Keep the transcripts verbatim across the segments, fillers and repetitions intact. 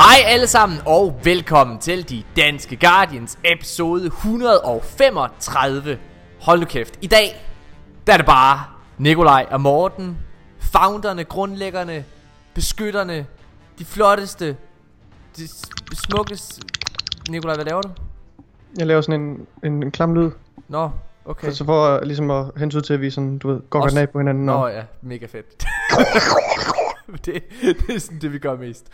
Hej alle sammen og velkommen til De Danske Guardians episode et hundrede og femogtredive. Hold nu kæft, i dag der er det bare Nikolaj og Morten, founderne, grundlæggerne, beskytterne, de flotteste, de smukkeste. Nikolaj, hvad laver du? Jeg laver sådan en, en, en klam lyd. Nå, okay. Så, så for ligesom at hensyde til at vi sådan, du ved, går godt af på hinanden. Nå ja, mega fedt. Det, det er sådan det vi gør mest.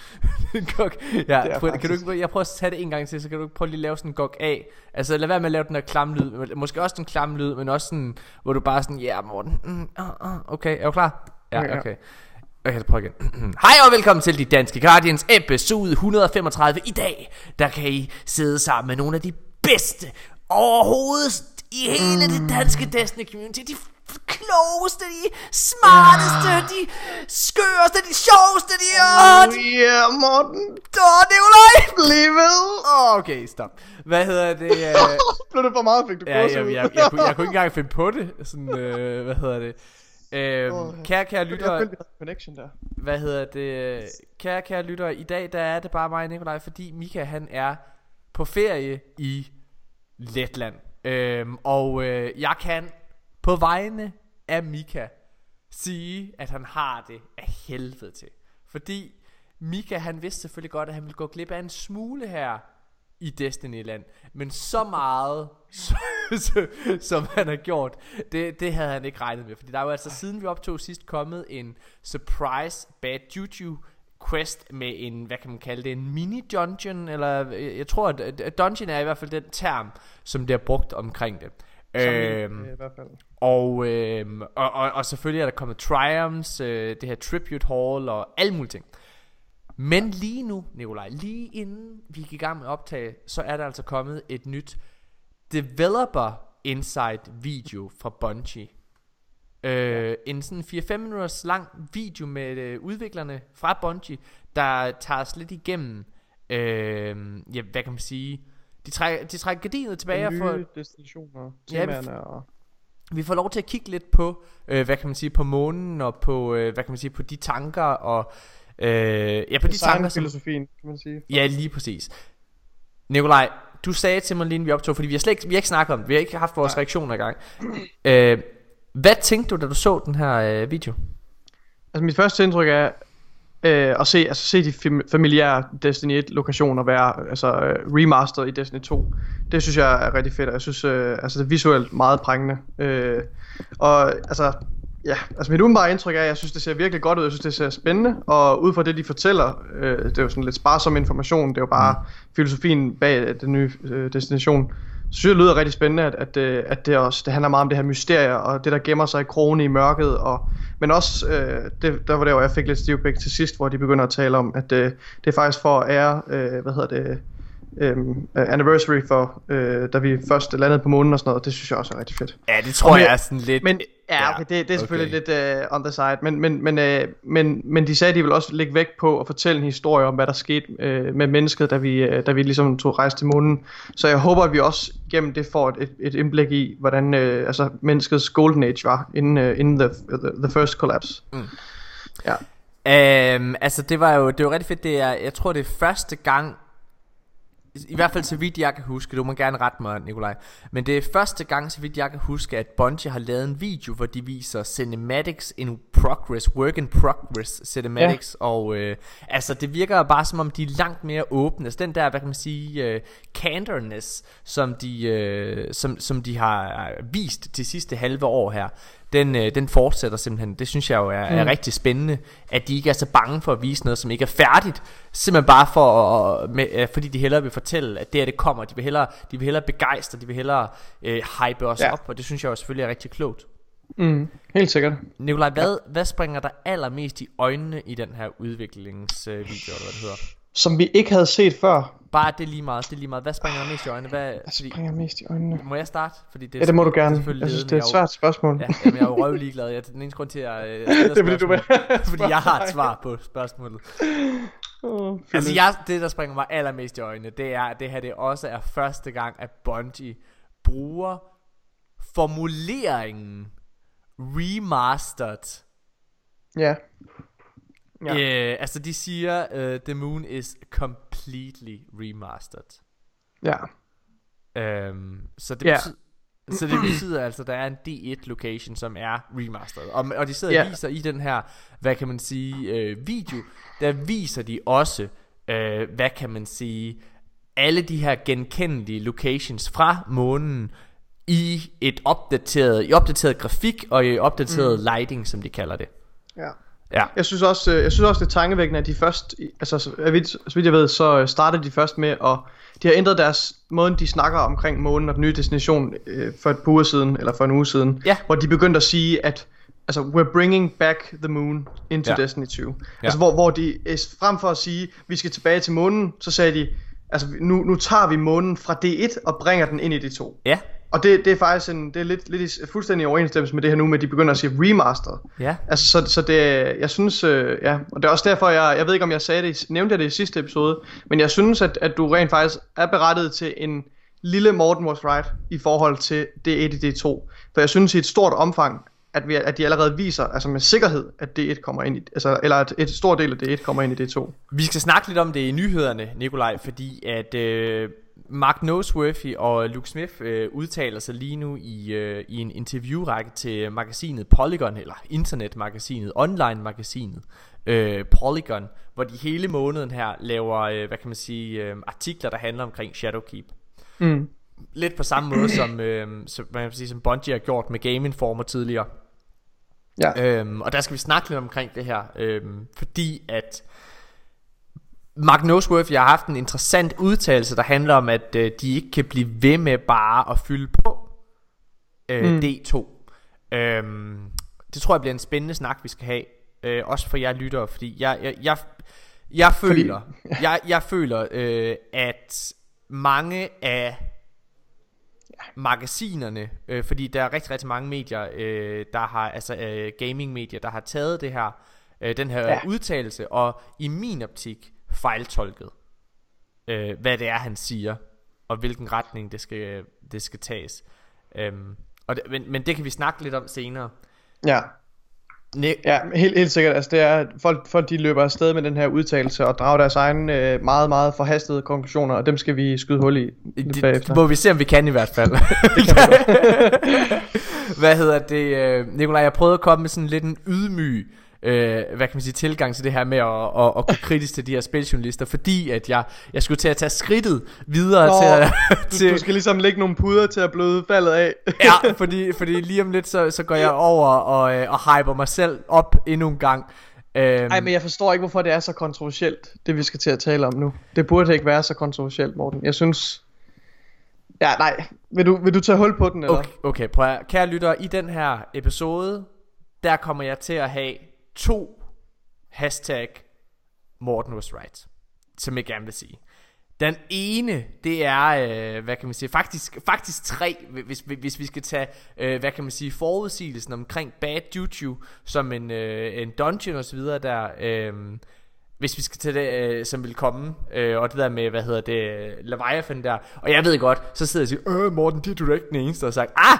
Gok. Ja, prøv, kan du ikke, jeg prøver at tage det en gang til, så kan du ikke prøve lige at lave sådan en gok af. Altså lad være med at lave den der klamme lyd. Måske også den klamme lyd, men også sådan, hvor du bare sådan, ja yeah, Morten, mm, uh, uh. Okay, er du klar? Ja, okay. Okay, så prøv igen. Hej og velkommen til De Danske Guardians episode et hundrede og femogtredive. I dag, der kan I sidde sammen med nogle af de bedste overhovedet i hele det danske Destiny community. De klogeste, de smarteste, ah. de skøreste, de sjoveste, de er. Oh yeah, Morten. Åh, det er jo løgn. Bliv ved. Okay, stop. Hvad hedder det? Blev det for meget, fik du ja, jeg, jeg, jeg, jeg, jeg, jeg kunne ikke engang finde på det. Sådan, øh, hvad hedder det? Øhm, oh, kære, kære lyttere, hvad hedder det? Kære, kære lyttere, i dag der er det bare mig og Nikolaj, fordi Mika han er på ferie i Letland. Øhm, og øh, jeg kan på vegne af Mika sige, at han har det af helvede til. Fordi Mika han vidste selvfølgelig godt, at han ville gå glip af en smule her i Destiny-land. Men så meget, som han har gjort, det, det havde han ikke regnet med. Fordi der er jo altså, siden vi optog sidst, kommet en surprise Bad Juju quest med en, hvad kan man kalde det, en mini-dungeon. Eller jeg tror, at dungeon er i hvert fald den term, som bliver brugt omkring det. Øhm, i hvert fald. Og, øhm, og, og, og selvfølgelig er der kommet Triumphs, øh, det her Tribute Hall og alle mulige ting. Men lige nu, Nikolaj, lige inden vi gik i gang med at optage, så er der altså kommet et nyt Developer Insight video fra Bungie. øh, En sådan fire til fem minutters lang video med øh, udviklerne fra Bungie, der tager os lidt igennem øh, ja, hvad kan man sige, De trækker, de trækker gardinet tilbage og får destinationer, ja, vi, f- vi får lov til at kigge lidt på øh, hvad kan man sige, på månen og på øh, hvad kan man sige, på de tanker og øh, ja, på de tanker, filosofien, kan man sige. Ja, lige præcis. Nikolaj, du sagde til mig lige inden vi optog, fordi vi har slet ikke, vi har ikke snakket om det, vi har ikke haft vores Nej. reaktioner i gang. øh, Hvad tænkte du, da du så den her øh, video? Altså mit første indtryk er Øh, og se, altså, se de familiære Destiny et lokationer være altså, remasteret i Destiny to. Det synes jeg er rigtig fedt, og jeg synes øh, altså, det er visuelt meget prængende. øh, Og altså, ja, altså mit umiddelbare indtryk er, at jeg synes det ser virkelig godt ud. Jeg synes det ser spændende, og ud fra det de fortæller, øh, det er jo sådan lidt sparsom information, det er jo bare filosofien bag den nye øh, destination. Så synes jeg det lyder rigtig spændende, at, at, at det også det handler meget om det her mysterie og det der gemmer sig i krogene i mørket, og men også øh, det, der var det hvor jeg fik lidt stivbæk til sidst, hvor de begynder at tale om at øh, det er faktisk for at ære øh, hvad hedder det øh, anniversary for øh, da vi først landede på månen og sådan noget, og det synes jeg også er rigtig fedt. Ja, det tror men, jeg er sådan lidt. Men ja, okay, det, det er selvfølgelig okay. lidt uh, on the side, men men men uh, men men de sagde de vil også lægge vægt på at fortælle en historie om hvad der skete uh, med mennesket, da vi uh, da vi ligesom tog rejse til månen. Så jeg håber at vi også gennem det får et et indblik i hvordan uh, altså menneskets golden age var inden uh, inden the, the the first collapse. Mm. Ja. Um, altså det var jo det var rigtig fedt, det er, jeg tror det er første gang, i hvert fald så vidt jeg kan huske, du må gerne rette mig, Nikolaj, men det er første gang, så vidt jeg kan huske, at Bungie har lavet en video, hvor de viser cinematics in progress, work in progress cinematics, ja. Og øh, altså det virker bare som om de er langt mere åbne. Altså den der, hvad kan man sige, øh, candorness, som de, øh, som, som de har vist de sidste halve år her, Den, øh, den fortsætter simpelthen. Det synes jeg jo er, mm. er rigtig spændende, at de ikke er så bange for at vise noget som ikke er færdigt, simpelthen bare for at, med, øh, fordi de hellere vil fortælle at det her det kommer. De vil hellere, de vil hellere begejstre, de vil hellere øh, hype os ja. op. Og det synes jeg jo selvfølgelig er rigtig klogt. mm. Helt sikkert. Nikolaj, hvad, ja. hvad springer der allermest i øjnene i den her udviklingsvideo, øh, eller hvad det hedder, som vi ikke havde set før? Bare det er lige meget, det er lige meget. Hvad springer der mest i øjnene? Hvad springer mest i øjnene? Må jeg starte? Fordi det er, ja, det må du gerne. Jeg synes, det er et svært spørgsmål. Ja, men jeg er jo røv ligeglad. Jeg er den eneste grund til, at jeg det er, fordi du vil fordi jeg har et svar på spørgsmålet. Oh, altså, jeg, det, der springer mig allermest i øjnene, det er, at det her det også er første gang, at Bungie bruger formuleringen remastered. Ja. Ja. Øh, altså de siger uh, The Moon is completely remastered. Ja. øhm, Så det yeah. betyder Så det betyder altså, at der er en D et location, som er remasteret. Og, og de sidder yeah. og viser i den her, hvad kan man sige, øh, video, der viser de også, øh, hvad kan man sige, alle de her genkendelige locations fra månen i et opdateret, i opdateret grafik og i opdateret mm. lighting, som de kalder det. Ja. Ja. Jeg synes også, jeg synes også det er tankevækkende, at de først, altså så vidt jeg ved, så startede de først med at de har ændret deres måden, de snakker omkring månen og den nye destination øh, for et par uger siden eller for en uge siden, ja. Hvor de begyndte at sige, at altså we're bringing back the moon into ja. Destiny two. Ja. Altså hvor hvor de frem for at sige, vi skal tilbage til månen, så sagde de, altså nu nu tager vi månen fra D et og bringer den ind i D to. Ja. Og det, det er faktisk en, det er lidt, lidt fuldstændig overensstemmelse med det her nu, med at de begynder at sige remastered. Ja. Altså, så, så det, jeg synes, øh, ja, og det er også derfor, jeg, jeg ved ikke om jeg sagde det, nævnte jeg det i sidste episode, men jeg synes, at, at du rent faktisk er berettiget til en lille Morten was right i forhold til D et i D to. For jeg synes i et stort omfang, at, vi, at de allerede viser, altså med sikkerhed, at D et kommer ind i, altså, eller at et stor del af D et kommer ind i D to. Vi skal snakke lidt om det i nyhederne, Nikolaj, fordi at... Øh Mark Noseworthy og Luke Smith øh, udtaler sig lige nu i, øh, i en interviewrække til magasinet Polygon, eller internetmagasinet, online-magasinet øh, Polygon, hvor de hele måneden her laver, øh, hvad kan man sige, øh, artikler, der handler omkring Shadowkeep. Mm. Lidt på samme måde, som, øh, som, man kan sige, som Bungie har gjort med Game Informer tidligere. Ja. Øhm, og der skal vi snakke lidt omkring det her, øh, fordi at... Mark Noseworthy har haft en interessant udtalelse, der handler om, at øh, de ikke kan blive ved med bare at fylde på øh, mm. D to. Øhm, det tror jeg bliver en spændende snak, vi skal have. Øh, også for jer lyttere, fordi jeg, jeg, jeg, jeg føler, fordi... jeg, jeg føler øh, at mange af magasinerne, øh, fordi der er rigtig, rigtig mange medier, øh, der har, altså øh, gaming-medier, der har taget det her, øh, den her ja. udtalelse, og i min optik, fejltolket øh, hvad det er han siger og hvilken retning det skal, det skal tages øhm, og det, men, men det kan vi snakke lidt om senere. Ja. Ne- ja, helt, helt sikkert. Altså det er folk, folk de løber afsted med den her udtalelse og drager deres egne øh, meget meget forhastede konklusioner, og dem skal vi skyde hul i det, bagefter. Må vi se om vi kan i hvert fald. Hvad hedder det, Nikolaj? Jeg prøvede at komme med sådan lidt en ydmyg Øh, hvad kan man sige, tilgang til det her med at, at, at kunne kritisk til de her spiljournalister, fordi at jeg, jeg skulle til at tage skridtet videre. Nå, til, at, til du skal ligesom lægge nogle puder til at bløde faldet af. Ja, fordi, fordi lige om lidt så, så går jeg over og, og hyper mig selv op endnu en gang. øhm, Ej, men jeg forstår ikke hvorfor det er så kontroversielt, det vi skal til at tale om nu. Det burde ikke være så kontroversielt, Morten. Jeg synes... Ja, nej. Vil du, vil du tage hul på den, eller? Okay, okay, prøv at... Kære lyttere, i den her episode der kommer jeg til at have to hashtag Morten was right, som jeg gerne vil sige. Den ene, det er, øh, hvad kan man sige, faktisk, faktisk tre, hvis, hvis vi skal tage, øh, hvad kan man sige, forudsigelsen omkring Bad Juju, som en, øh, en dungeon og så videre der, øh, hvis vi skal tage det, øh, som vil komme, øh, og det der med, hvad hedder det, Leviathan der, og jeg ved godt, så sidder jeg og siger, øh, Morten, det er du ikke den eneste, og sagt, ah,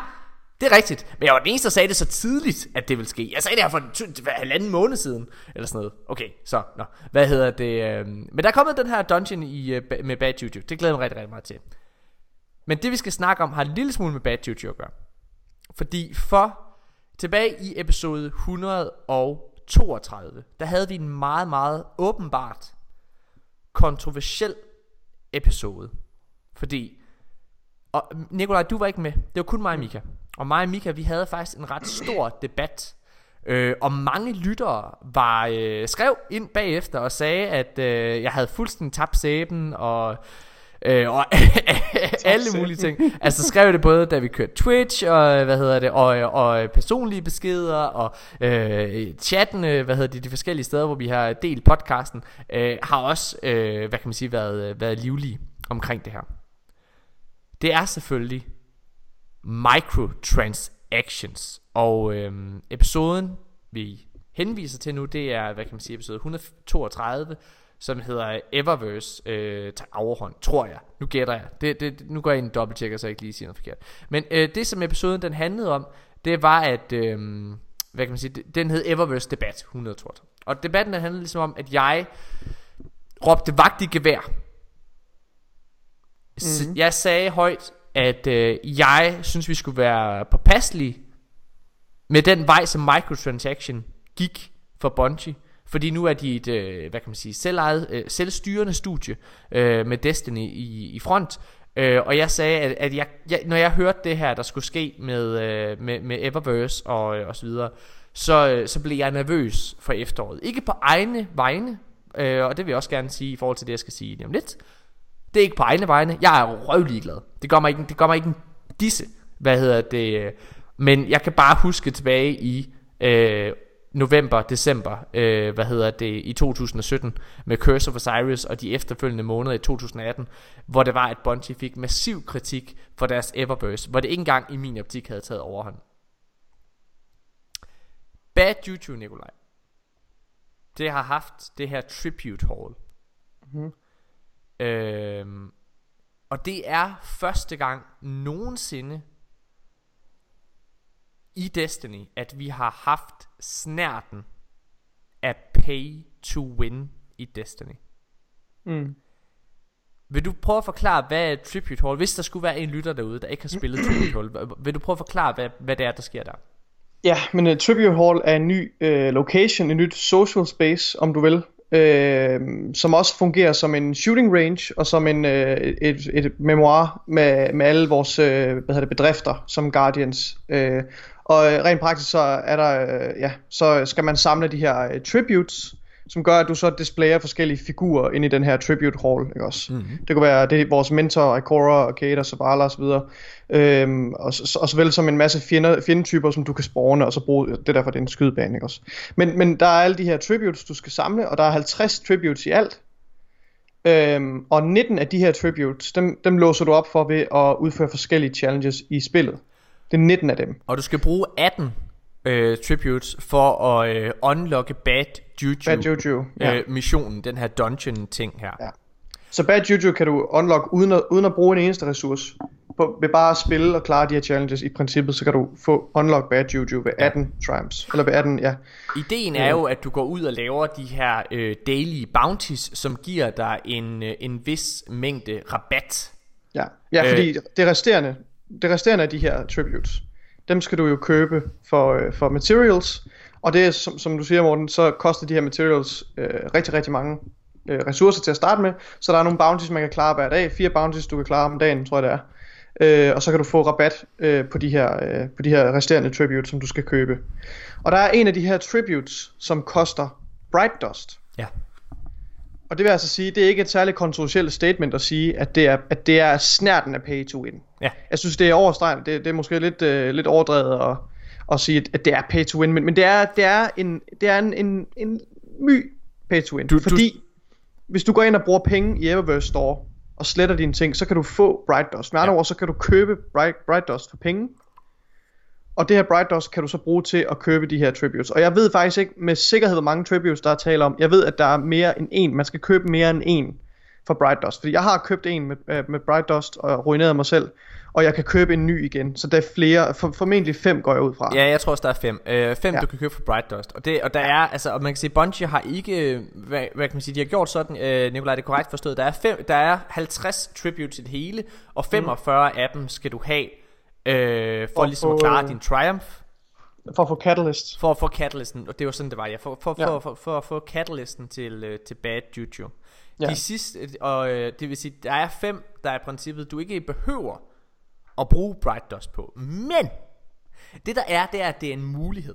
det er rigtigt, men jeg var den eneste, der sagde det så tidligt, at det ville ske. Jeg sagde det her for en ty- halvanden måned siden, eller sådan noget. Okay, så, nå, hvad hedder det? Men der er kommet den her dungeon i, med Bad Juju, det glæder mig rigtig, rigtig meget til. Men det vi skal snakke om har en lille smule med Bad Juju at gøre. Fordi for, tilbage i episode et hundrede og toogtredive, der havde vi en meget, meget åbenbart kontroversiel episode. Fordi, og Nikolaj, du var ikke med, det var kun mig og Mika. Og mig og Mika, vi havde faktisk en ret stor debat, øh, og mange lyttere var, øh, skrev ind bagefter og sagde, at øh, jeg havde fuldstændig tabt sæben og, øh, og alle mulige ting. Altså skrev det både, da vi kørte Twitch og, hvad hedder det, og, og personlige beskeder og øh, chatten, hvad hedder det, de forskellige steder, hvor vi har delt podcasten, øh, har også, øh, hvad kan man sige, været, været livlige omkring det her. Det er selvfølgelig microtransactions. Og øhm, episoden vi henviser til nu, det er, hvad kan man sige, episode et hundrede og toogtredive, som hedder Eververse øh, tager overhånd, tror jeg. Nu gætter jeg det, det, nu går jeg ind og dobbelttjekker, så jeg ikke lige siger noget forkert. Men øh, det som episoden den handlede om, det var at øh, hvad kan man sige, den hed Eververse Debat et hundrede og toogtredive. Og debatten handlede ligesom om, at jeg råbte vagt i gevær. Mm-hmm. Jeg sagde højt, at øh, jeg synes vi skulle være påpasselige med den vej som microtransaction gik for Bungie, fordi nu er de et øh, hvad kan man sige, selvejet, øh, selvstyrende studie øh, med Destiny i, i front. Øh, og jeg sagde, at, at jeg, jeg, når jeg hørte det her, der skulle ske med, øh, med, med Eververse og, øh, og så videre, så, øh, så blev jeg nervøs for efteråret. Ikke på egne vegne, øh, og det vil jeg også gerne sige i forhold til det, jeg skal sige lige om lidt. Det er ikke på egne vegne. Jeg er røvlig glad. Det gør mig ikke, det gør mig ikke en disse, hvad hedder det. Øh, men jeg kan bare huske tilbage i øh, november, december, øh, hvad hedder det, i to tusind og sytten, med Curse of Osiris og de efterfølgende måneder i to tusind og atten, hvor det var, at Bungie fik massiv kritik for deres Eververse, hvor det ikke engang i min optik havde taget overhånd. Bad Juju, Nikolaj, det har haft det her Tribute Hall. Mm-hmm. Øhm, og det er første gang nogensinde i Destiny, at vi har haft snærten af pay to win i Destiny. Mm. Vil du prøve at forklare, hvad er Tribute Hall? Hvis der skulle være en lytter derude, der ikke har spillet Tribute Hall, vil du prøve at forklare, hvad, hvad det er, der sker der? Ja, men uh, Tribute Hall er en ny uh, location, en nyt social space, om du vil. Øh, som også fungerer som en shooting range og som en, øh, et, et memoir med, med alle vores øh, hvad hedder det, bedrifter som Guardians, øh, og rent praktisk så er der øh, ja, så skal man samle de her øh, tributes, som gør at du så displayer forskellige figurer ind i den her tribute hall, ikke også? Mm-hmm. Det kunne være det, vores mentor Ikora og Cayde og Zavala og så videre, øhm, og, og såvel som en masse fjender, fjendetyper som du kan spawne og så bruge. Det er derfor det er en skydebane, ikke også? Men, men der er alle de her tributes du skal samle, og der er halvtreds tributes i alt, øhm, og nitten af de her tributes dem, dem låser du op for ved at udføre forskellige challenges i spillet. Det er nitten af dem, og du skal bruge atten øh, tributes for at øh, unlocke bad Juju, Bad Juju, ja. øh, missionen, den her dungeon ting her, ja. Så Bad Juju kan du unlock uden at, uden at bruge en eneste ressource på, ved bare at spille og klare de her challenges. I princippet så kan du få unlock Bad Juju ved atten triumphs, eller ved atten, ja. Ideen er jo at du går ud og laver de her øh, daily bounties, som giver dig en, øh, en vis mængde rabat. Ja, ja, fordi øh, det resterende Det resterende af de her tributes, dem skal du jo købe for, øh, for materials. Og det er, som, som du siger, Morten, så koster de her materials øh, rigtig, rigtig mange øh, ressourcer til at starte med. Så der er nogle bounties, man kan klare hver dag. Fire bounties, du kan klare om dagen, tror jeg det er. Øh, og så kan du få rabat øh, på, de her, øh, på de her resterende tributes, som du skal købe. Og der er en af de her tributes, som koster Bright Dust. Ja. Og det vil altså sige, det er ikke et særligt kontroversielt statement at sige, at det er, at det er snærten af pay to win. Ja. Jeg synes, det er overstreget. Det, det er måske lidt, øh, lidt overdrevet og... og sige, at det er pay to win, men, men det er, det er, en, det er en, en, en my pay to win, du, fordi du... hvis du går ind og bruger penge i Eververse Store og sletter dine ting, så kan du få Bright Dust. Med andre ja. ord, så kan du købe Bright, Bright Dust for penge, og det her Bright Dust kan du så bruge til at købe de her tributes. Og jeg ved faktisk ikke med sikkerhed, hvor mange tributes der er tale om. Jeg ved, at der er mere end en. Man skal købe mere end en for Bright Dust, fordi jeg har købt en med, med Bright Dust og ruineret mig selv, og jeg kan købe en ny igen. Så der er flere, for, formentlig fem går jeg ud fra. Ja, jeg tror også der er fem øh, Fem ja. du kan købe for Bright Dust. Og, det, og der er altså, og man kan sige Bungie har ikke, hvad, hvad kan man sige, de har gjort sådan, øh, Nikolaj, det er korrekt forstået. Der er, fem, der er halvtreds tributes i det hele, og femogfyrre mm. af dem skal du have øh, for, for ligesom at klare din triumph, for at få catalyst, for at få catalysten. Og det var sådan det var, ja. For, for, for, ja. for, for at få catalysten til, til Bad Juju. Ja. De sidste, og det vil sige, der er fem, der er i princippet, du ikke behøver at bruge Bright Dust på. Men det der er, det er, at det er en mulighed.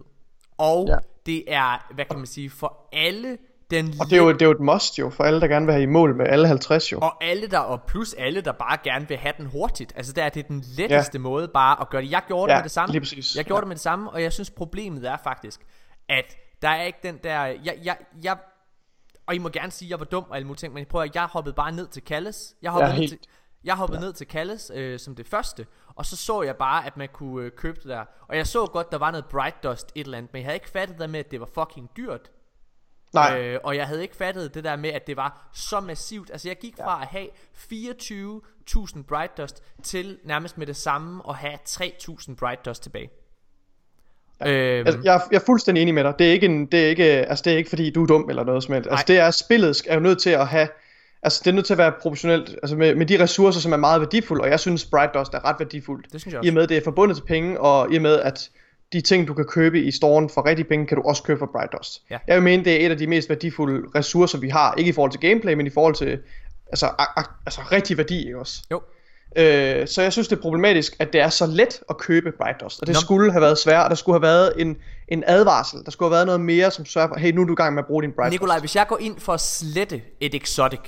Og ja. det er, hvad kan man sige, for alle den. Og det er, jo, det er jo et must jo, for alle der gerne vil have i mål med alle halvtreds jo. Og alle der, og plus alle der bare gerne vil have den hurtigt. Altså der er det den letteste ja. måde bare at gøre det. Jeg gjorde ja, det med det samme. Lige præcis. Jeg gjorde ja. det med det samme, og jeg synes problemet er faktisk, at der er ikke den der, jeg, jeg, jeg og I må gerne sige, at jeg var dum og alle mulige ting, men prøv at jeg hoppede bare ned til Kalles. Jeg hoppede, ja, ned, til, jeg hoppede ja. ned til Kalles øh, som det første, og så så jeg bare, at man kunne øh, købe det der. Og jeg så godt, der var noget Bright Dust et eller andet, men jeg havde ikke fattet det med, at det var fucking dyrt. Nej. Øh, og jeg havde ikke fattet det der med, at det var så massivt. Altså jeg gik fra ja. at have fireogtyve tusind Bright Dust til nærmest med det samme at have tre tusind Bright Dust tilbage. Øhm. Altså, jeg, er, jeg er fuldstændig enig med dig. Det er ikke, en, det er ikke, altså, det er ikke fordi du er dum eller noget som helst. Altså, det er spillet er jo nødt til at have. Altså, det er nødt til at være proportionelt, altså med, med de ressourcer, som er meget værdifulde, og jeg synes Bright Dust er ret værdifuldt. Det synes jeg også. I og med, det er forbundet til penge, og i og med, at de ting, du kan købe i storen for rigtige penge, kan du også købe for Bright Dust. Ja. Jeg vil mene, det er et af de mest værdifulde ressourcer, vi har. Ikke i forhold til gameplay, men i forhold til altså, altså rigtig værdi, ikke også? Jo. Øh, så jeg synes, det er problematisk, at det er så let at købe Bright Dust, og det Nå. skulle have været svært, og der skulle have været en, en advarsel, der skulle have været noget mere, som sørger for, hey, nu er du i gang med at bruge din Bright Nikolaj, Dust. Hvis jeg går ind for at slette et exotic,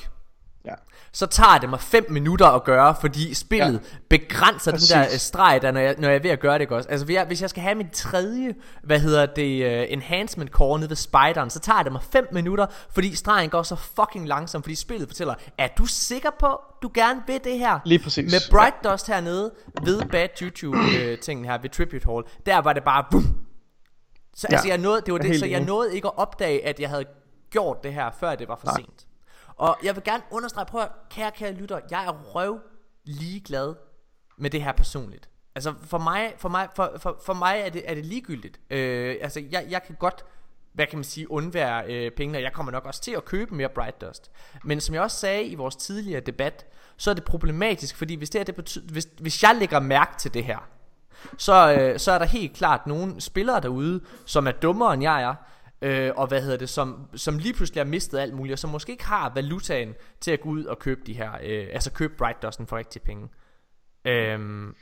ja. Så tager det mig fem minutter at gøre, fordi spillet ja. begrænser Præcis. den der streg der, når jeg, når jeg er ved at gøre det også. Altså hvis jeg, hvis jeg skal have min tredje, hvad hedder det, uh, enhancement core nede ved spideren, så tager det mig fem minutter, fordi stregen går så fucking langsomt, fordi spillet fortæller, er du sikker på, du gerne vil det her? Lige præcis. Med Bright ja. Dust hernede, ved Bad Juju uh, tingen her, ved Tribute Hall, der var det bare boom. Så ja. altså jeg nåede, det var det, jeg så jeg nåede ikke at opdage, at jeg havde gjort det her, før det var for Nej. sent. Og jeg vil gerne understrege, prøv at høre, kære, kære lytter, jeg er røv ligeglad med det her personligt. Altså for mig, for mig, for, for, for mig er, det, er det ligegyldigt. øh, Altså jeg, jeg kan godt, hvad kan man sige, undvære øh, pengene. Jeg kommer nok også til at købe mere Bright Dust. Men som jeg også sagde i vores tidligere debat, så er det problematisk, fordi hvis, det her, det betyder, hvis, hvis jeg lægger mærke til det her, så, øh, så er der helt klart nogle spillere derude, som er dummere end jeg er. Øh, og hvad hedder det, som, som lige pludselig har mistet alt muligt, og som måske ikke har valutaen til at gå ud og købe de her, øh, altså købe Bright Dust'en for rigtige penge. Øhm, eller,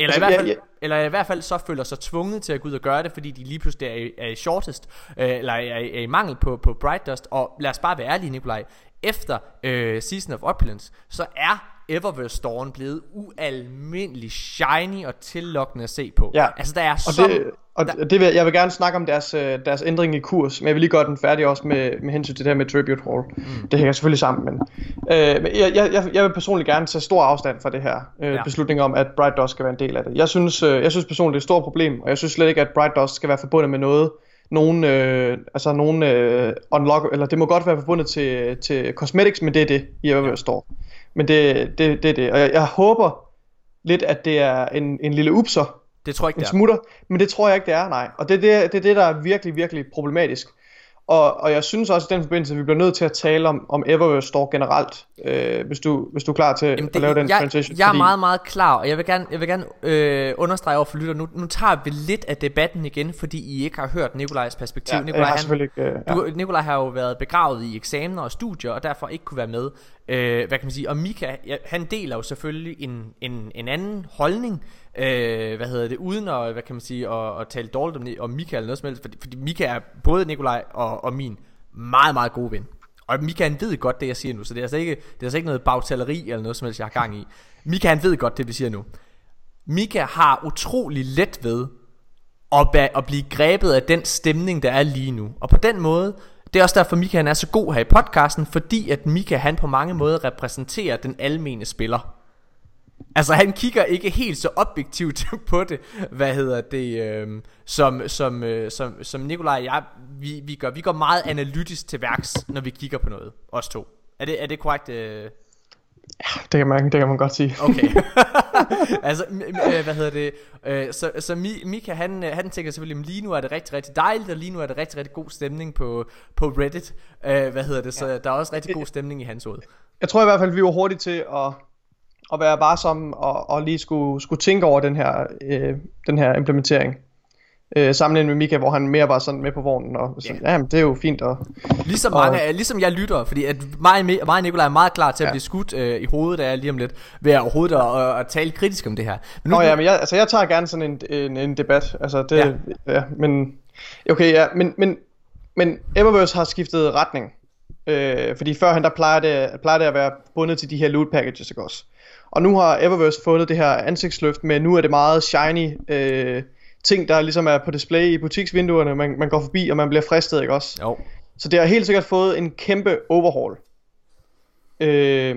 altså, i hvert fald, ja, ja. eller i hvert fald så føler sig tvunget til at gå ud og gøre det, fordi de lige pludselig er i, er i shortest, øh, eller er, er i mangel på, på Bright Dust. Og lad os bare være ærlige, Nikolaj, efter øh, Season of Opulence, så er Eververse-storen blevet ualmindelig shiny og tillokkende at se på. Ja. Altså der er så... Det... Og det vil, jeg vil gerne snakke om deres, deres ændring i kurs, men jeg vil lige gøre den færdig også med, med hensyn til det her med Tribute Hall. Mm. Det hænger selvfølgelig sammen, men, øh, men jeg, jeg, jeg vil personligt gerne tage stor afstand fra det her øh, ja. beslutning om, at Bright Dust skal være en del af det. Jeg synes, øh, jeg synes personligt, det er et stort problem, og jeg synes slet ikke, at Bright Dust skal være forbundet med noget, nogen, øh, altså nogen øh, unlock, eller det må godt være forbundet til, til cosmetics, men det er det, i Eververse står. Men det er det, det, det, og jeg, jeg håber lidt, at det er en, en lille upser. Det tror jeg ikke, det er. En smutter, men det tror jeg ikke, det er, nej. Og det er det, det, er det der er virkelig, virkelig problematisk. Og, og jeg synes også i den forbindelse, at vi bliver nødt til at tale om, om Eververse Store generelt, øh, hvis, du, hvis du er klar til Jamen at det, lave den jeg, transition. Jeg fordi... er meget, meget klar, og jeg vil gerne, jeg vil gerne øh, understrege over for lytter, nu, nu tager vi lidt af debatten igen, fordi I ikke har hørt Nikolajs perspektiv. Ja, Nikolaj, har han, ikke, øh, ja. du, Nikolaj har jo været begravet i eksamener og studier, og derfor ikke kunne være med. Øh, hvad kan man sige? Og Mika, ja, han deler jo selvfølgelig en, en, en anden holdning, Øh, hvad hedder det, uden at, hvad kan man sige, at, at tale dårligt om, om Mika eller noget som helst, fordi, fordi Mika er både Nikolaj og, og min meget, meget gode ven. Og Mika, han ved godt det, jeg siger nu, så det er altså ikke, det er altså ikke noget bagtaleri eller noget som helst, jeg har gang i. Mika, han ved godt det, vi siger nu. Mika har utrolig let ved at, at blive grebet af den stemning, der er lige nu. Og på den måde, det er også derfor Mika, han er så god her i podcasten, fordi at Mika, han på mange måder repræsenterer den almene spiller. Altså han kigger ikke helt så objektivt på det, hvad hedder det, øh, som, som, øh, som, som Nikolaj og jeg, vi, vi gør. Vi går meget analytisk til værks, når vi kigger på noget, os to. Er det, er det korrekt? Øh? Ja, det kan, man, det kan man godt sige. Okay. Altså, øh, hvad hedder det, øh, så, så Mika, han, han tænker selvfølgelig, lige nu er det rigtig, rigtig dejligt, og lige nu er det rigtig, rigtig god stemning på, på Reddit. Øh, hvad hedder det, så ja. Der er også rigtig god stemning i hans hoved. Jeg tror i hvert fald, vi var hurtigt til at... og være varsom og, og lige skulle, skulle tænke over den her, øh, den her implementering. Øh, sammenlignet med Mika, hvor han mere var sådan med på vognen. Og sådan, yeah. Jamen, det er jo fint. Og, ligesom, og, mange, ligesom jeg lytter, fordi at mig, mig og Nikolaj er meget klar til at ja. blive skudt øh, i hovedet af lige om lidt, ved overhovedet at, at tale kritisk om det her. Men nu, Nå ja, men jeg, altså, jeg tager gerne sådan en, en, en debat. Altså, det, ja. Ja, men, okay, ja, men, men, men Eververse har skiftet retning. Øh, fordi førhen der plejer det, plejer det at være bundet til de her loot packages, ikke også? Og nu har Eververse fundet det her ansigtsløft med, nu er det meget shiny øh, ting, der ligesom er på display i butiksvinduerne, man, man går forbi, og man bliver fristet, ikke også? Jo. Så det har helt sikkert fået en kæmpe overhaul. Øh,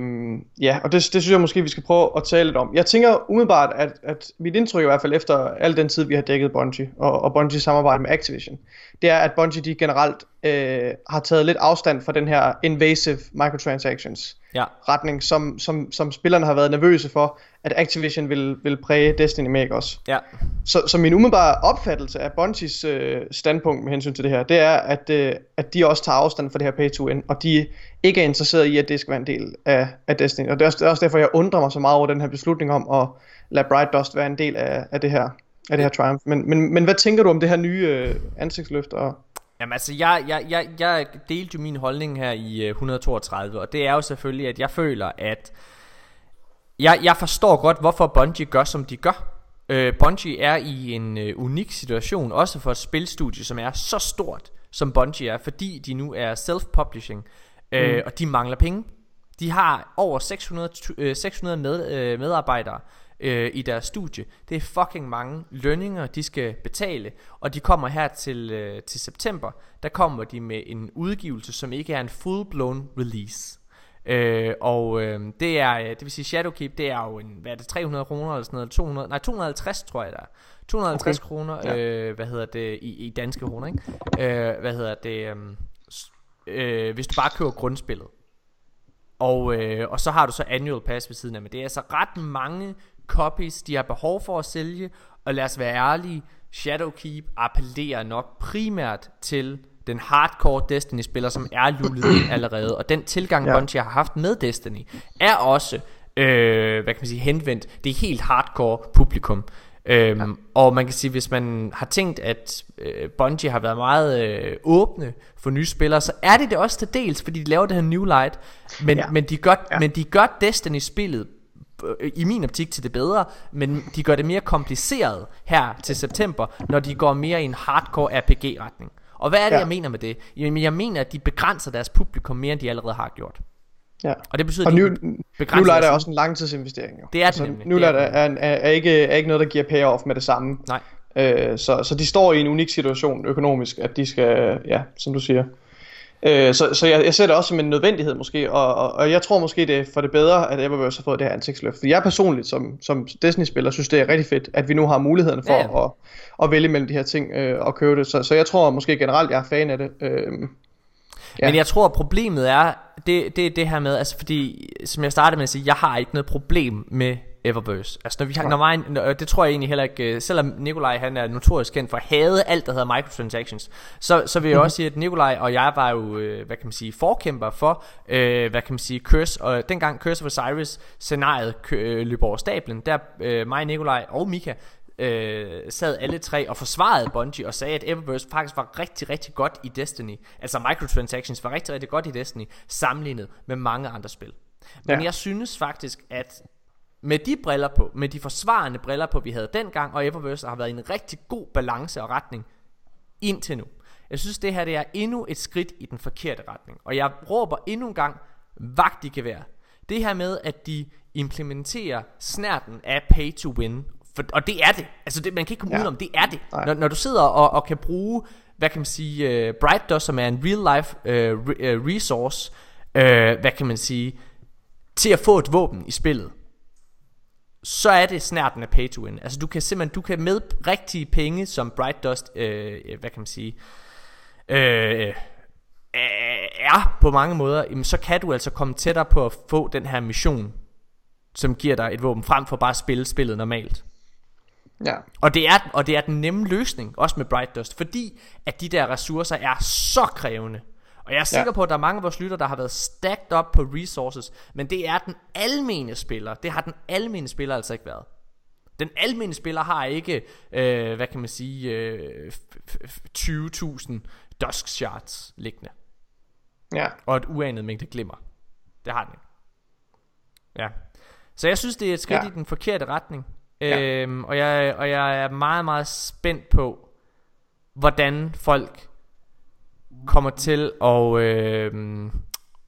ja, og det, det synes jeg måske, vi skal prøve at tale lidt om. Jeg tænker umiddelbart, at, at mit indtryk i hvert fald efter al den tid, vi har dækket Bungie, og, og Bungies samarbejde med Activision, det er, at Bungie de generelt øh, har taget lidt afstand fra den her invasive microtransactions. Ja. Retning, som, som, som spillerne har været nervøse for, at Activision vil, vil præge Destiny Make også. Ja. Så, så min umiddelbare opfattelse af Bungies øh, standpunkt med hensyn til det her, det er, at, øh, at de også tager afstand fra det her pay to win, og de ikke er interesseret i, at det skal være en del af, af Destiny. Og det er, også, det er også derfor, jeg undrer mig så meget over den her beslutning om at lade Bright Dust være en del af, af det her, af det her Triumph. Men, men, men hvad tænker du om det her nye øh, ansigtsløft og... Jamen altså, jeg, jeg, jeg, jeg delte jo min holdning her i et hundrede toogtredive, og det er jo selvfølgelig, at jeg føler, at jeg, jeg forstår godt, hvorfor Bungie gør, som de gør. Øh, Bungie er i en øh, unik situation, også for et spilstudie, som er så stort, som Bungie er, fordi de nu er self-publishing, øh, mm. og de mangler penge. De har over seks hundrede med, øh, medarbejdere øh, i deres studie. Det er fucking mange lønninger, de skal betale. Og de kommer her til, øh, til september. Der kommer de med en udgivelse, som ikke er en full-blown release. Øh, og øh, det er, det vil sige Shadowkeep, det er jo en, hvad er det, tre hundrede kroner eller sådan noget, to hundrede, nej to hundrede og halvtreds tror jeg der er. to hundrede og halvtreds okay. kroner, ja. øh, hvad hedder det, i, i danske kroner, ikke? Øh, hvad hedder det, øh, øh, hvis du bare køber grundspillet. Og, øh, og så har du så annual pass ved siden af, men det er altså ret mange copies, de har behov for at sælge, og lad os være ærlige, Shadowkeep appellerer nok primært til den hardcore Destiny-spiller, som er lullet allerede, og den tilgang, ja. Bungie har haft med Destiny, er også, øh, hvad kan man sige, henvendt det helt hardcore publikum. Øhm, ja. Og man kan sige, hvis man har tænkt, at øh, Bungie har været meget øh, åbne for nye spillere, så er det det også til dels, fordi de laver det her New Light, men, ja. men, de, gør, ja. men de gør Destiny-spillet øh, i min optik til det bedre, men de gør det mere kompliceret her til september, når de går mere i en hardcore R P G-retning. Og hvad er det, ja. jeg mener med det? Jamen, jeg mener, at de begrænser deres publikum mere, end de allerede har gjort. Ja. Og det betyder, og nu, nu lader det også en langtidsinvestering jo. Det er det altså, nemlig. Nu lader det er, er, er, ikke, er ikke noget, der giver payoff med det samme. Nej. Øh, så, så de står i en unik situation økonomisk, at de skal, ja, som du siger. Øh, så så jeg, jeg ser det også som en nødvendighed måske, og, og, og jeg tror måske, det er for det bedre, at Eververse har fået det her ansigtsløft. For jeg personligt, som, som Destiny-spiller, synes, det er rigtig fedt, at vi nu har mulighederne for ja, ja. At, at vælge mellem de her ting øh, og købe det. Så, så jeg tror måske generelt, jeg er fan af det. Øh, Ja. Men jeg tror, at problemet er det, det, det her med, altså fordi, som jeg startede med at sige, jeg har ikke noget problem med Eververse. Altså når vi har, når mig, når, det tror jeg egentlig heller ikke, selvom Nikolaj han er notorisk kendt for at hade alt, der hedder microtransactions, så, så vil jeg også sige, at Nikolaj og jeg var jo, hvad kan man sige, forkæmper for, øh, hvad kan man sige, Curse, og dengang Curse of Osiris scenariet øh, løb over stablen, der øh, mig, Nikolaj og Mika, Øh, sad alle tre og forsvarede Bungie og sagde, at Eververse faktisk var rigtig, rigtig godt i Destiny. Altså microtransactions var rigtig, rigtig godt i Destiny sammenlignet med mange andre spil. Men ja. jeg synes faktisk, at med de briller på, med de forsvarende briller på, vi havde dengang, og Eververse har været i en rigtig god balance og retning indtil nu. Jeg synes, det her det er endnu et skridt i den forkerte retning. Og jeg råber endnu en gang, vagt i gevær. Det her med, at de implementerer snærten af pay to win. For, og det er det, altså det, man kan ikke komme ja. ud om, det er det. Når, når du sidder og, og kan bruge, hvad kan man sige, uh, Bright Dust, som er en real life uh, re- resource, uh, hvad kan man sige, til at få et våben i spillet, så er det snærten af pay to win. Altså du kan simpelthen, du kan med rigtige penge, som Bright Dust, uh, hvad kan man sige, uh, er på mange måder, jamen, så kan du altså komme tættere på at få den her mission, som giver dig et våben, frem for bare at spille spillet normalt. Ja. Og det er og det er den nemme løsning også med Bright Dust, fordi at de der ressourcer er så krævende. Og jeg er sikker ja. på, at der er mange af vores lytter, der har været stacked op på resources, men det er den almene spiller. Det har den almene spiller altså ikke været. Den almene spiller har ikke, øh, hvad kan man sige, øh, tyve tusind dusk shards liggende. Ja. Og et uanet mængde glimmer. Det har den ikke. Ja. Så jeg synes, det er et skridt ja. i den forkerte retning. Ja. Øhm, og, jeg, og jeg er meget, meget spændt på, hvordan folk kommer til at, øh,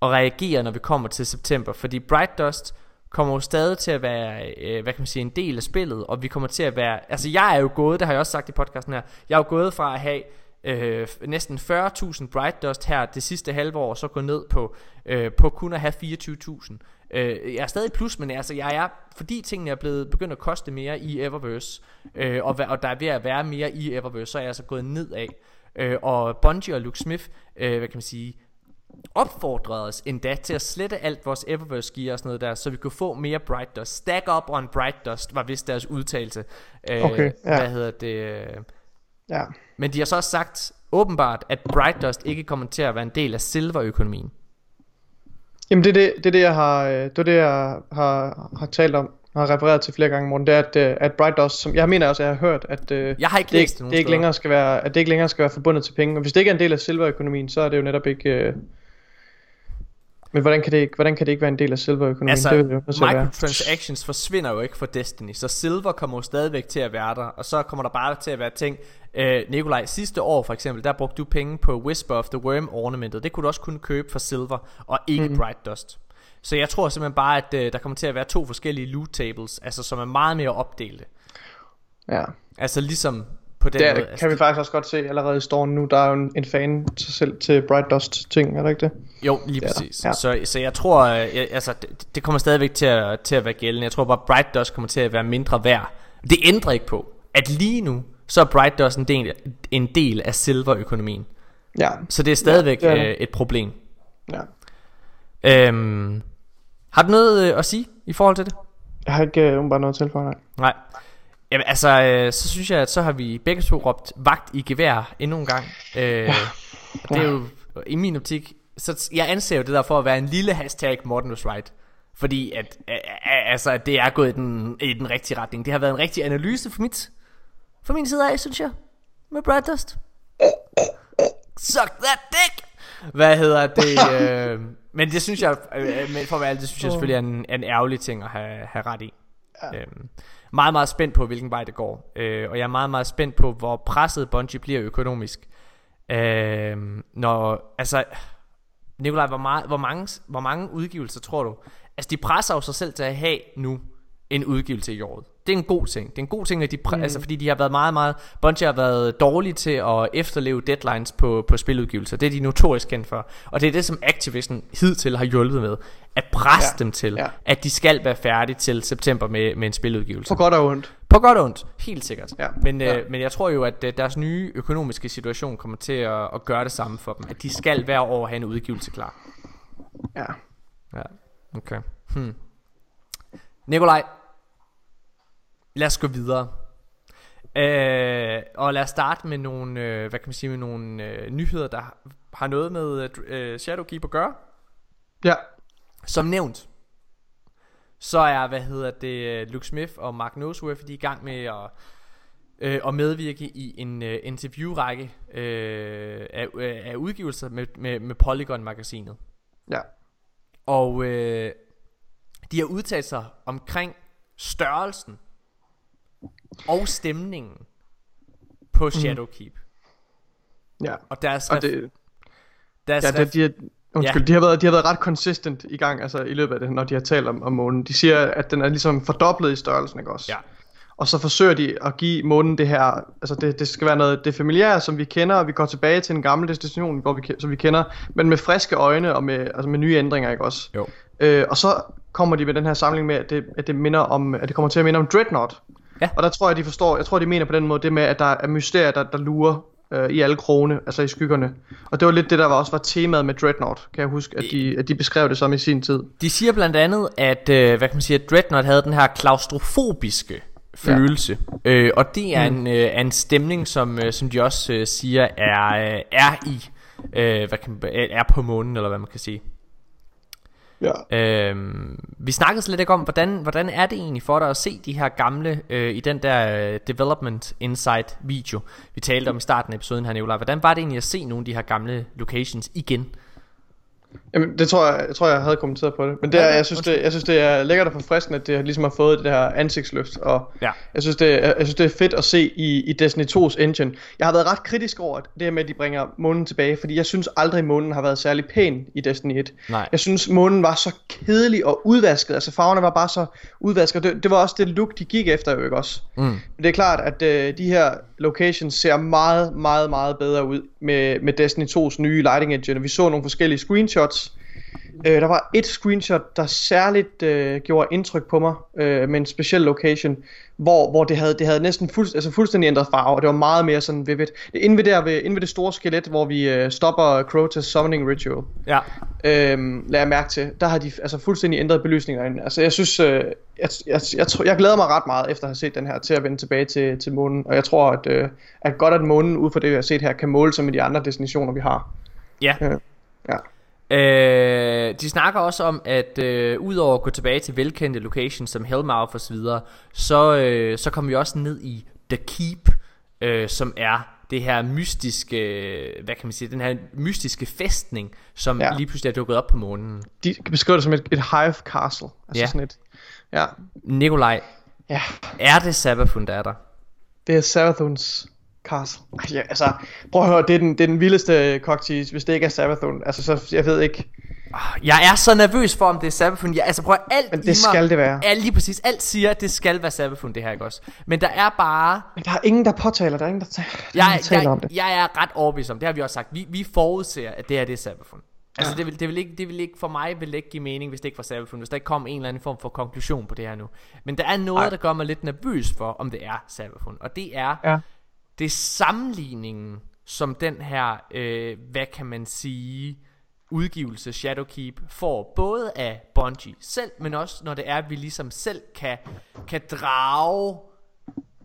at reagere, når vi kommer til september. Fordi Bright Dust kommer jo stadig til at være øh, hvad kan man sige, en del af spillet, og vi kommer til at være... Altså jeg er jo gået, det har jeg også sagt i podcasten her, jeg er jo gået fra at have øh, næsten fyrre tusind Bright Dust her det sidste halve år, og så gå ned på, øh, på kun at have fireogtyve tusind. Øh, jeg er stadig plus, men altså jeg er, fordi tingene er blevet begyndt at koste mere i Eververse, øh, og, og der er ved at være mere i Eververse, så er jeg altså gået nedad. Øh, og Bungie og Luke Smith, øh, hvad kan man sige, opfordrede os endda til at slette alt vores Eververse gear og sådan noget der, så vi kunne få mere Bright Dust. Stack up on Bright Dust var vist deres udtalelse. Okay, øh, ja. Hvad hedder det? Ja. Men de har så også sagt åbenbart, at Bright Dust ikke kommer til at være en del af silverøkonomien. Jamen det er det, det, det jeg har, det, det jeg har, har talt om, har refereret til flere gange, Morten. Det er at, at Bright Dust, som jeg mener også, jeg har hørt, at jeg har ikke det, det, det ikke længere skal være, at det ikke længere skal være forbundet til penge. Og hvis det ikke er en del af silverøkonomien, så er det jo netop ikke. Men hvordan kan det ikke, hvordan kan det ikke være en del af silverøkonomien? Altså, det vil jo microtransactions forsvinder jo ikke fra Destiny, så silver kommer jo stadigvæk til at være der, og så kommer der bare til at være ting. Øh, Nikolaj, sidste år for eksempel, der brugte du penge på Whisper of the Worm ornamentet. Det kunne du også kunne købe for silver, og ikke mm-hmm. Bright Dust. Så jeg tror simpelthen bare, at øh, der kommer til at være to forskellige loot tables, altså som er meget mere opdelte. Ja. Altså ligesom på den det er, måde. Det altså, kan vi faktisk også godt se allerede i stormen nu. Der er jo en, en fan til, selv til Bright Dust ting, er det ikke det? Jo, lige det præcis. Ja. Så, så jeg tror, jeg, altså det, det kommer stadigvæk til at, til at være gældende. Jeg tror bare, Bright Dust kommer til at være mindre værd. Det ændrer ikke på, at lige nu, så er Bright Dust en del, en del af silverøkonomien. Ja. Så det er stadigvæk ja, det er det. et problem. Ja. Øhm, har du noget øh, at sige i forhold til det? Jeg har ikke øh, bare noget til for dig. Nej. Jamen altså øh, så synes jeg at så har vi begge to råbt vagt i gevær endnu en gang. øh, ja. Det er jo i min optik, så jeg anser jo det der for at være en lille hashtag Morten was right. Fordi at øh, altså at det er gået i den, i den rigtige retning. Det har været en rigtig analyse for mit For min side af, synes jeg, med Bright Dust. Suck that dick. Hvad hedder det? øh, Men det synes jeg, men for at være alt, det synes jeg selvfølgelig er en, en ærgerlig ting at have, have ret i. Ja. Øhm, meget, meget spændt på, hvilken vej det går. Øh, og jeg er meget, meget spændt på, hvor presset Bungie bliver økonomisk. Øh, når, altså, Nikolaj, hvor, meget, hvor, mange, hvor mange udgivelser tror du? Altså, de presser jo sig selv til at have nu en udgivelse i året. Det er en god ting. Det er en god ting, at de pre- mm. altså, fordi de har været meget, meget... Bungie har været dårlige til at efterleve deadlines på, på spiludgivelser. Det er de notorisk kendt for. Og det er det, som Activision hidtil har hjulpet med. At presse ja. dem til, ja. at de skal være færdige til september med, med en spiludgivelse. På godt og ondt. På godt og ondt, helt sikkert. Ja. Men, ja. Øh, men jeg tror jo, at deres nye økonomiske situation kommer til at, at gøre det samme for dem. At de skal hver år have en udgivelse klar. Ja. Ja, okay. Hmm. Nikolaj, lad os gå videre. Øh, og lad os starte med nogle, øh, hvad kan man sige, med nogle øh, nyheder, der har noget med øh, Shadowkeep at gøre. Ja. Som nævnt, så er, hvad hedder det, Luke Smith og Mark Noseworthy, de er i gang med at, øh, at medvirke i en øh, interviewrække øh, af, øh, af udgivelser med, med, med Polygon-magasinet. Ja. Og øh, de har udtalt sig omkring størrelsen og stemningen på Shadowkeep. Mm. Ja. Og deres og det, deres ja, det, de har, undskyld, ja. de har været de har været ret consistent i gang, altså i løbet af det, når de har talt om om månen. De siger at den er ligesom fordoblet i størrelsen, ikke også? Ja. Og så forsøger de at give månen det her, altså det, det skal være noget det familiære, som vi kender, og vi går tilbage til en gammel destination, hvor vi som vi kender, men med friske øjne og med altså med nye ændringer, ikke også? Jo. Øh, og så kommer de med den her samling med at det, at det minder om at det kommer til at minde om Dreadnought. Ja. Og der tror jeg de forstår, jeg tror de mener på den måde det med at der er mysterier der, der lurer øh, i alle krogene, altså i skyggerne. Og det var lidt det der var også var temaet med Dreadnought, kan jeg huske at de, at de beskrev det som i sin tid. De siger blandt andet at øh, hvad kan man sige, at Dreadnought havde den her klaustrofobiske følelse. Ja. Øh, og det er mm. en øh, en stemning som øh, som de også øh, siger er øh, er i øh, hvad kan man, er på månen eller hvad man kan sige. Ja. Øhm, vi snakkede slet ikke om hvordan, hvordan er det egentlig for dig at se de her gamle øh, i den der øh, Development Insight video vi talte om i starten af episoden her, Nikolaj. Hvordan var det egentlig at se nogle af de her gamle locations igen? Jamen det tror jeg, jeg tror jeg havde kommenteret på det. Men det er, jeg, synes, det, jeg synes det er lækkert og forfriskende at det ligesom har fået det her ansigtsløft. Og ja. jeg, synes, det, jeg synes det er fedt at se i, i Destiny to's engine. Jeg har været ret kritisk over det her med at de bringer månen tilbage, fordi jeg synes aldrig månen har været særlig pæn i Destiny et. Nej. Jeg synes månen var så kedelig og udvasket. Altså farverne var bare så udvasket. Det, det var også det look de gik efter jo, ikke også? Mm. Men det er klart at øh, de her locations ser meget meget meget bedre ud med, med Destiny to's nye lighting engine. Vi så nogle forskellige screenshots Øh, der var et screenshot, der særligt øh, gjorde indtryk på mig, øh, med en speciel location, hvor, hvor det, havde, det havde næsten fuld, altså fuldstændig ændret farve, og det var meget mere sådan vivid. Inde ved, der, ved, inde ved det store skelet, hvor vi øh, stopper Crotas summoning ritual, ja. øh, lad jeg mærke til, der har de altså fuldstændig ændret belysningerne. Altså jeg synes, øh, jeg, jeg, jeg, jeg glæder mig ret meget efter at have set den her, til at vende tilbage til, til månen, og jeg tror, at, øh, at godt at månen, ud fra det vi har set her, kan måle sig med de andre destinationer, vi har. Ja. Øh, ja. Øh, de snakker også om, at øh, udover at gå tilbage til velkendte locations som Hellmouth og så videre, så, øh, så kommer vi også ned i The Keep, øh, som er det her mystiske, hvad kan man sige, den her mystiske fæstning, som ja. lige pludselig er dukket op på månen. De beskriver det som et, et hive castle, altså ja. sådan et, ja. Nikolaj, ja. er det Savathûn, der er der? Det er Savathûns castle. Ja, altså, prøv at høre, det er den, det er den vildeste cocktease, hvis det ikke er Savathûn. Altså, så jeg ved ikke. Jeg er så nervøs for, om det er Savathûn. Jeg, altså, prøv at alt men det i mig, skal det være. Ja, lige præcis. Alt siger, at det skal være Savathûn, det her, ikke også? Men der er bare... Men der er ingen, der påtaler. Der er ingen, der, tager, der jeg, taler jeg, om det. Jeg er ret overbevist om det. Har vi også sagt. Vi, vi forudser, at det her, det er Savathûn. Altså, ja. det, vil, det, vil ikke, det vil ikke for mig vil ikke give mening, hvis det ikke var Savathûn. Hvis der ikke kom en eller anden form for konklusion på det her nu. Men der er noget, Ej. der gør mig lidt nervøs for, om det er Savathûn. Og det er... Ja. Det er sammenligningen, som den her, øh, hvad kan man sige, udgivelse Shadowkeep får, både af Bungie selv, men også når det er, at vi ligesom selv kan, kan drage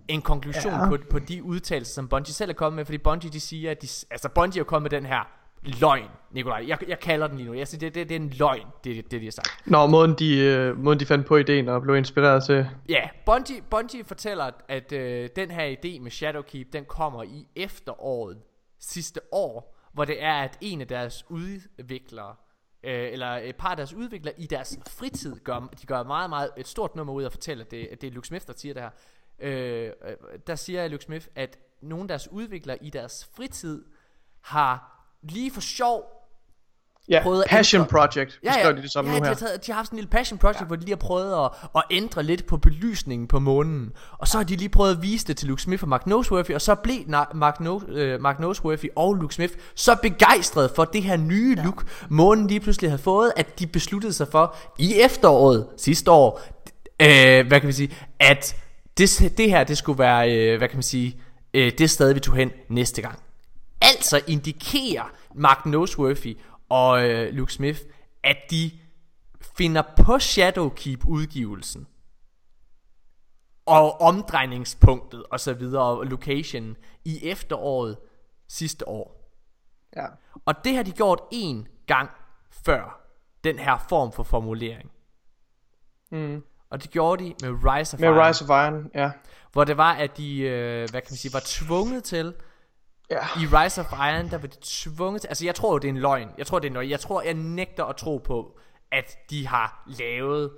en konklusion ja. på, på de udtalelser, som Bungie selv er kommet med, fordi Bungie, de siger, at de, altså Bungie er kommet med den her løgn, Nikolaj, jeg, jeg kalder den lige nu, jeg siger, det, det, det er en løgn, det, det, det de har sagt. Nå, måden de, måden de fandt på ideen og blev inspireret til. Ja, Bungie, Bungie fortæller, at øh, den her idé med Shadowkeep, den kommer i efteråret sidste år, hvor det er, at en af deres udviklere, øh, eller et par af deres udviklere i deres fritid, gør, de gør meget, meget et stort nummer ud og fortæller, det, at det er Luke Smith, der siger det her. Øh, der siger Luke Smith, at nogle af deres udviklere i deres fritid har lige for sjov yeah, prøvet passion project. Ja, ja, de, det ja, nu de, her. Har taget, de har haft sådan en lille passion project, ja. hvor de lige har prøvet at, at ændre lidt på belysningen på månen. Og så har de lige prøvet at vise det til Luke Smith og Mark Noseworthy, og så blev Mark, no, øh, Mark Noseworthy og Luke Smith så begejstrede for det her nye ja. look, månen lige pludselig havde fået, at de besluttede sig for i efteråret sidste år, øh, hvad kan vi sige, at det, det her det skulle være, øh, hvad kan man sige, øh, det sted vi tog hen næste gang. Altså indikerer Mark Noseworthy og øh, Luke Smith, at de finder på Shadowkeep-udgivelsen og omdrejningspunktet og så videre og locationen i efteråret sidste år. Ja. Og det har de gjort en gang før den her form for formulering. Mm. Og det gjorde de med Rise of Iron. Med Rise of Iron, ja. Hvor det var, at de, øh, hvad kan man sige, var tvunget til. Yeah. I Rise of Iron, der var det tvunget til. Altså jeg tror jo det er en løgn. Jeg tror det er en løgn. Jeg tror jeg nægter at tro på, at de har lavet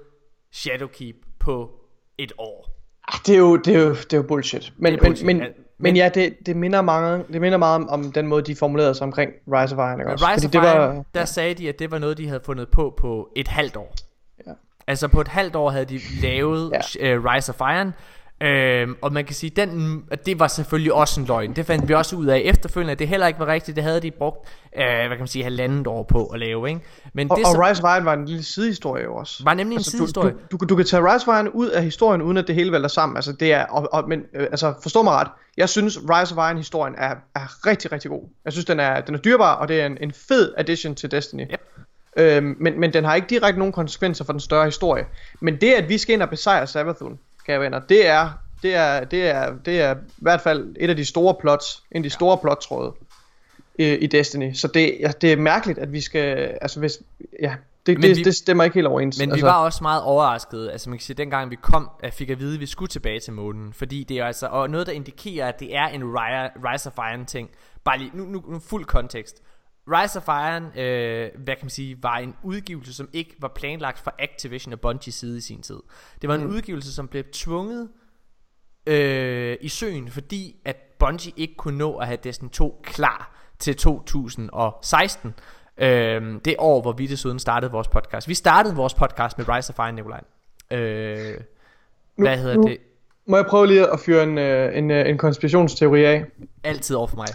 Shadowkeep på et år. Det er jo det er jo det er jo bullshit. Men det er bullshit. Men, men, men men ja, det det minder meget det minder meget om, om den måde de formulerede sig omkring Rise of Iron ikke også. Rise of det var, Iron, der ja. sagde de at det var noget de havde fundet på på et halvt år. Ja. Altså på et halvt år havde de lavet ja. uh, Rise of Iron. Øhm, og man kan sige den, at det var selvfølgelig også en løgn. Det fandt vi også ud af efterfølgende, at det heller ikke var rigtigt. Det havde de brugt øh, hvad kan man sige, halvandet år på at lave, ikke? Men og, det, og som, Rise of Iron var en lille sidehistorie også. Var nemlig altså, en sidehistorie du, du, du, du kan tage Rise of Iron ud af historien uden at det hele vælter sammen. Altså det er og, og, men, øh, altså forstå mig ret. Jeg synes Rise of Iron historien er, er rigtig rigtig god. Jeg synes den er, den er dyrbar. Og det er en, en fed addition til Destiny. Yep. øhm, men, men den har ikke direkte nogen konsekvenser for den større historie. Men det at vi skal ind og besejre Savathûn, kære venner, det er, det er, det er, det er i hvert fald et af de store plots, en af de store plottråde øh, i Destiny. Så det, ja, det er mærkeligt, at vi skal, altså hvis, ja, det, det, vi, det stemmer ikke helt overens. Men altså, vi var også meget overraskede, altså man kan sige, dengang vi kom, fik at vide, at vi skulle tilbage til månen, fordi det er altså, og noget der indikerer, at det er en Rise of Iron ting, bare lige, nu, nu, nu fuld kontekst. Rise of Iron, øh, hvad kan man sige, var en udgivelse, som ikke var planlagt fra Activision og Bungie side i sin tid. Det var en mm. udgivelse, som blev tvunget øh, i søen, fordi at Bungie ikke kunne nå at have Destiny to klar til to tusind og seksten. Øh, det år, hvor vi desuden startede vores podcast. Vi startede vores podcast med Rise of Iron, Nikolaj. Øh, hvad hedder det? Må jeg prøve lige at fyre en, en, en konspirationsteori af? Altid over for mig.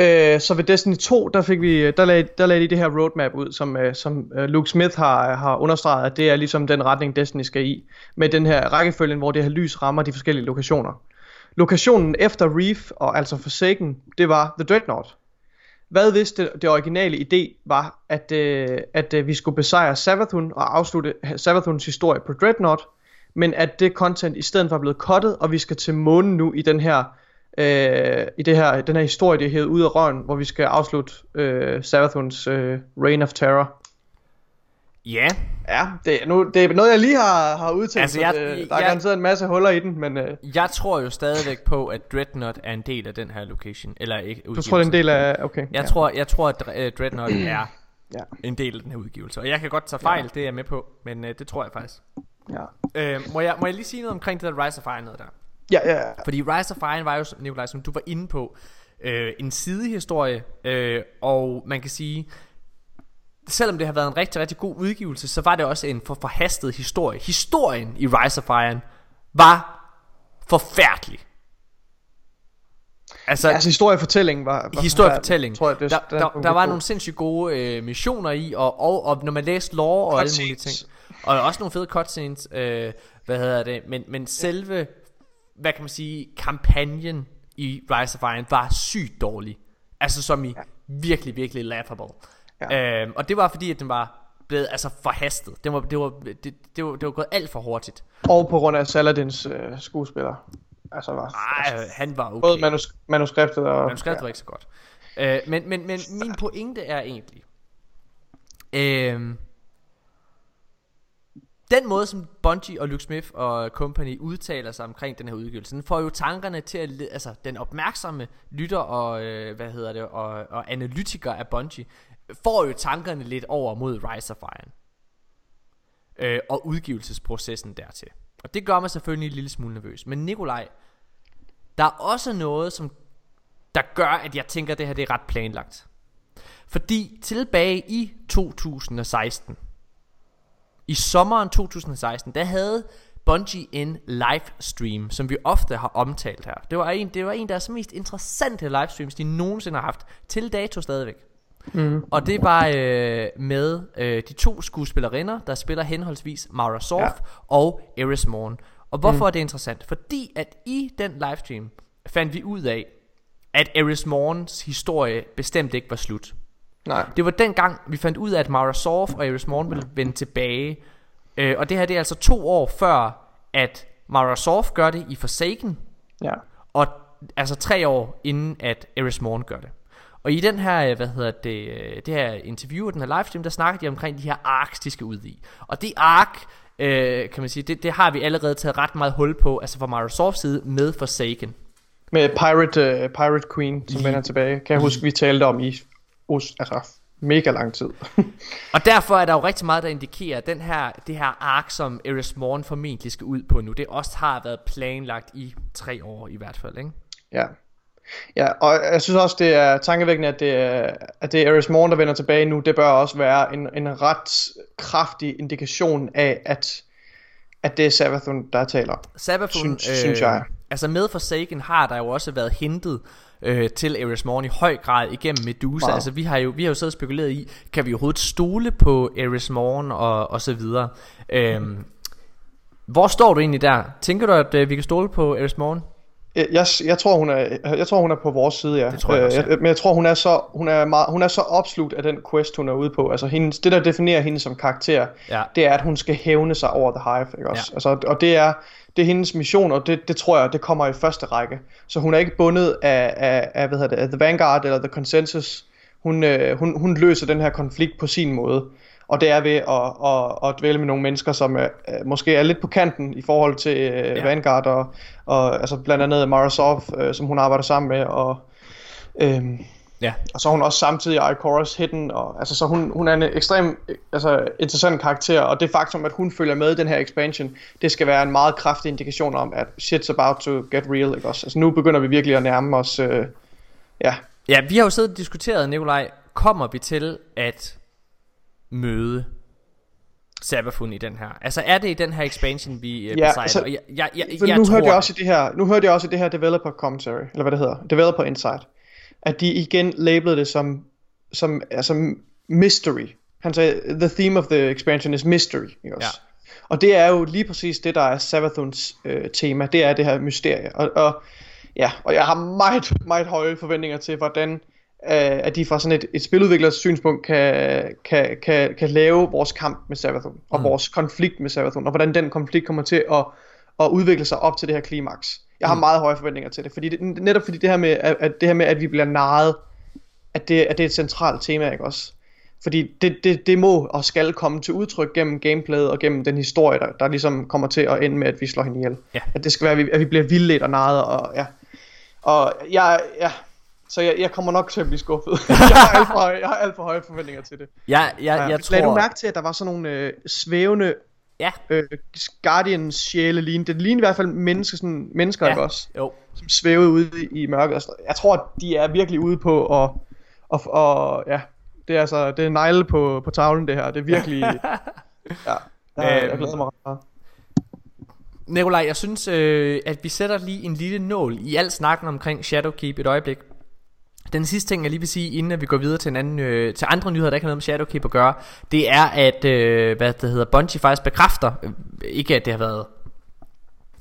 Øh, så ved Destiny to, der fik vi der lagde, der lagde de det her roadmap ud, som, som Luke Smith har, har understreget, at det er ligesom den retning Destiny skal i, med den her rækkefølgen, hvor det her lys rammer de forskellige lokationer. Lokationen efter Reef, og altså Forsaken, det var The Dreadnought. Hvad hvis det, det originale idé var, at, øh, at øh, vi skulle besejre Savathûn og afslutte Savathuns historie på Dreadnought, men at det content i stedet var blevet cuttet, og vi skal til månen nu i den her, øh, i det her, den her historie, det er hævet ud af røven, hvor vi skal afslutte øh, Savathuns øh, Reign of Terror. Ja. Ja, det, nu, det er noget, jeg lige har, har udtænkt, altså, jeg, så det, der er garanteret en masse huller i den, men... Øh, jeg tror jo stadigvæk på, at Dreadnought er en del af den her location, eller ikke udgivelse. Du tror, det er en del af... Okay. Jeg, ja. tror, jeg tror, at Dreadnought er ja. en del af den her udgivelse, og jeg kan godt tage fejl, ja. det er jeg med på, men øh, det tror jeg faktisk. Ja. Øh, må, jeg, må jeg lige sige noget omkring det der Rise of Iron noget der? Ja, ja, ja. Fordi Rise of Iron var jo, Nikolaj, som du var inde på, øh, en sidehistorie, øh, og man kan sige... Selvom det har været en rigtig, rigtig god udgivelse, så var det også en for forhastet historie. Historien i Rise of Iron var forfærdelig. Altså, altså historiefortællingen var, var historiefortællingen. Der, der, der, der var nogle sindssygt gode øh, missioner i, og, og, og når man læste lore og alle mulige ting. Og også nogle fede cutscenes, øh, hvad hedder det, men, men selve, hvad kan man sige, kampagnen i Rise of Iron var sygt dårlig. Altså som i ja. virkelig, virkelig laughable. Ja. Øhm, og det var fordi at den var blevet altså forhastet. Det var det var det, det var det var gået alt for hurtigt. Og på grund af Saladins øh, skuespiller. Altså var Ej, altså, han var okay. Både manus, manuskriptet og manuskriptet ja. var ikke så godt. Øh, men men men min pointe er egentlig øh, den måde som Bungie og Luke Smith og company udtaler sig omkring den her udgivelse, den får jo tankerne til at, altså den opmærksomme lytter og øh, hvad hedder det og, og analytiker af Bungie får jo tankerne lidt over mod Rise of Iron øh, og udgivelsesprocessen dertil. Og det gør mig selvfølgelig en lille smule nervøs. Men Nikolaj, der er også noget som der gør at jeg tænker at det her det er ret planlagt. Fordi tilbage i to tusind og seksten, i sommeren to tusind og seksten, der havde Bungie en livestream, som vi ofte har omtalt her. Det var en, det var en af de mest interessante livestreams de nogensinde har haft til dato stadigvæk. Mm. Og det var øh, med øh, de to skuespillerinder, der spiller henholdsvis Mara Sov ja. og Eris Morn. Og hvorfor mm. er det interessant? Fordi at i den livestream fandt vi ud af, at Eris Morns historie bestemt ikke var slut. Nej. Det var dengang vi fandt ud af, at Mara Sov og Eris Morn ville vende tilbage. øh, Og det her det er altså to år før at Mara Sov gør det i Forsaken ja. Og altså tre år inden at Eris Morn gør det. Og i den her, hvad hedder det, det her interview og den her livestream, der snakker de omkring de her arcs, de skal ud i. Og det ark, øh, kan man sige, det, det har vi allerede taget ret meget hul på, altså fra Microsofts side med Forsaken. Med Pirate, uh, Pirate Queen, som vender tilbage, kan jeg huske, vi talte om i os, altså mega lang tid. Og derfor er der jo rigtig meget, der indikerer, at den her, det her ark, som Eris Morn formentlig skal ud på nu, det også har været planlagt i tre år i hvert fald, ikke? Ja. Ja, og jeg synes også, det er tankevækkende, at det er, at det er Eris Morn, der vender tilbage nu. Det bør også være en, en ret kraftig indikation af, at, at det er Savathûn, der taler. Savathûn, Syn, øh, synes jeg. Altså med Forsaken har der jo også været hentet øh, til Eris Morn i høj grad igennem Medusa. Wow. Altså vi har jo, vi har jo siddet og spekuleret i, kan vi overhovedet stole på Eris Morn og, og så videre. Øhm, hvor står du egentlig der? Tænker du, at øh, vi kan stole på Eris Morn? Jeg, jeg tror hun er jeg tror hun er på vores side ja. Det tror jeg også, ja. jeg, men jeg tror hun er så hun er meget, hun er så opslugt af den quest hun er ude på. Altså hendes, det der definerer hende som karakter, ja. det er at hun skal hævne sig over The Hive, ikke også? Ja. Altså og det er det er hendes mission, og det, det tror jeg det kommer i første række. Så hun er ikke bundet af af, af hvad hedder det, af The Vanguard eller The Consensus. Hun øh, hun hun løser den her konflikt på sin måde. Og det er ved at, at, at dvæle med nogle mennesker, som øh, måske er lidt på kanten i forhold til øh, ja. Vanguard, og, og altså blandt andet Mara Sov, øh, som hun arbejder sammen med, og, øh, ja. og så er hun også samtidig Ikoras Hidden, og, altså, så hun, hun er en ekstrem altså, interessant karakter, og det faktum, at hun følger med i den her expansion, det skal være en meget kraftig indikation om, at shit's about to get real, ikke også? Altså nu begynder vi virkelig at nærme os, øh, ja. Ja, vi har jo siddet og diskuteret, Nikolaj, kommer vi til at møde Savathûn i den her? Altså er det i den her expansion vi øh, ja, besejler? Altså, jeg, jeg, jeg, jeg nu hørte jeg også i det her, nu hørte jeg også i det her developer commentary, eller hvad det hedder, developer insight, at de igen labelede det som, som altså mystery. Han sagde, the theme of the expansion is mystery. Ikke også? Ja. Og det er jo lige præcis det, der er Savathuns øh, tema. Det er det her mysterie. Og, og, ja, og jeg har meget, meget høje forventninger til, hvordan øh, at de fra sådan et, et spiludviklers synspunkt kan, kan, kan, kan lave vores kamp med Savathûn. Og mm. vores konflikt med Savathûn. Og hvordan den konflikt kommer til at, at udvikle sig op til det her klimaks. Jeg har mm. meget høje forventninger til det, fordi det, netop fordi det her med, at, at det her med, at vi bliver narret, at det, at det er et centralt tema, ikke også? Fordi det, det, det må og skal komme til udtryk gennem gameplayet og gennem den historie, der, der ligesom kommer til at ende med, at vi slår hende ihjel. Ja. At det skal være, at vi, at vi bliver vildledt og narret, og ja. Og jeg, ja, så jeg, jeg kommer nok til at blive skuffet. jeg, har alt for, jeg har alt for høje forventninger til det. Ja, jeg, jeg, jeg tror... Lad du mærke til, at der var sådan nogle øh, svævende... Ja. Øh, Guardians sjæle lignede. Det lignede i hvert fald menneske, sådan, mennesker, ja. Ikke også? Jo. Som svævede ude i, i mørket. Jeg tror, at de er virkelig ude på at... Og, og, ja, det er altså, det er negle på, på tavlen, det her. Det er virkelig... ja, jeg, øhm, jeg glæder mig ret meget. Nikolaj, jeg synes, øh, at vi sætter lige en lille nål i al snakken omkring Shadowkeep et øjeblik. Den sidste ting, jeg lige vil sige, inden at vi går videre til, en anden, øh, til andre nyheder, der ikke har noget med Shadowkeep at gøre, det er, at øh, hvad det hedder, Bungie faktisk bekræfter, øh, ikke at det har været,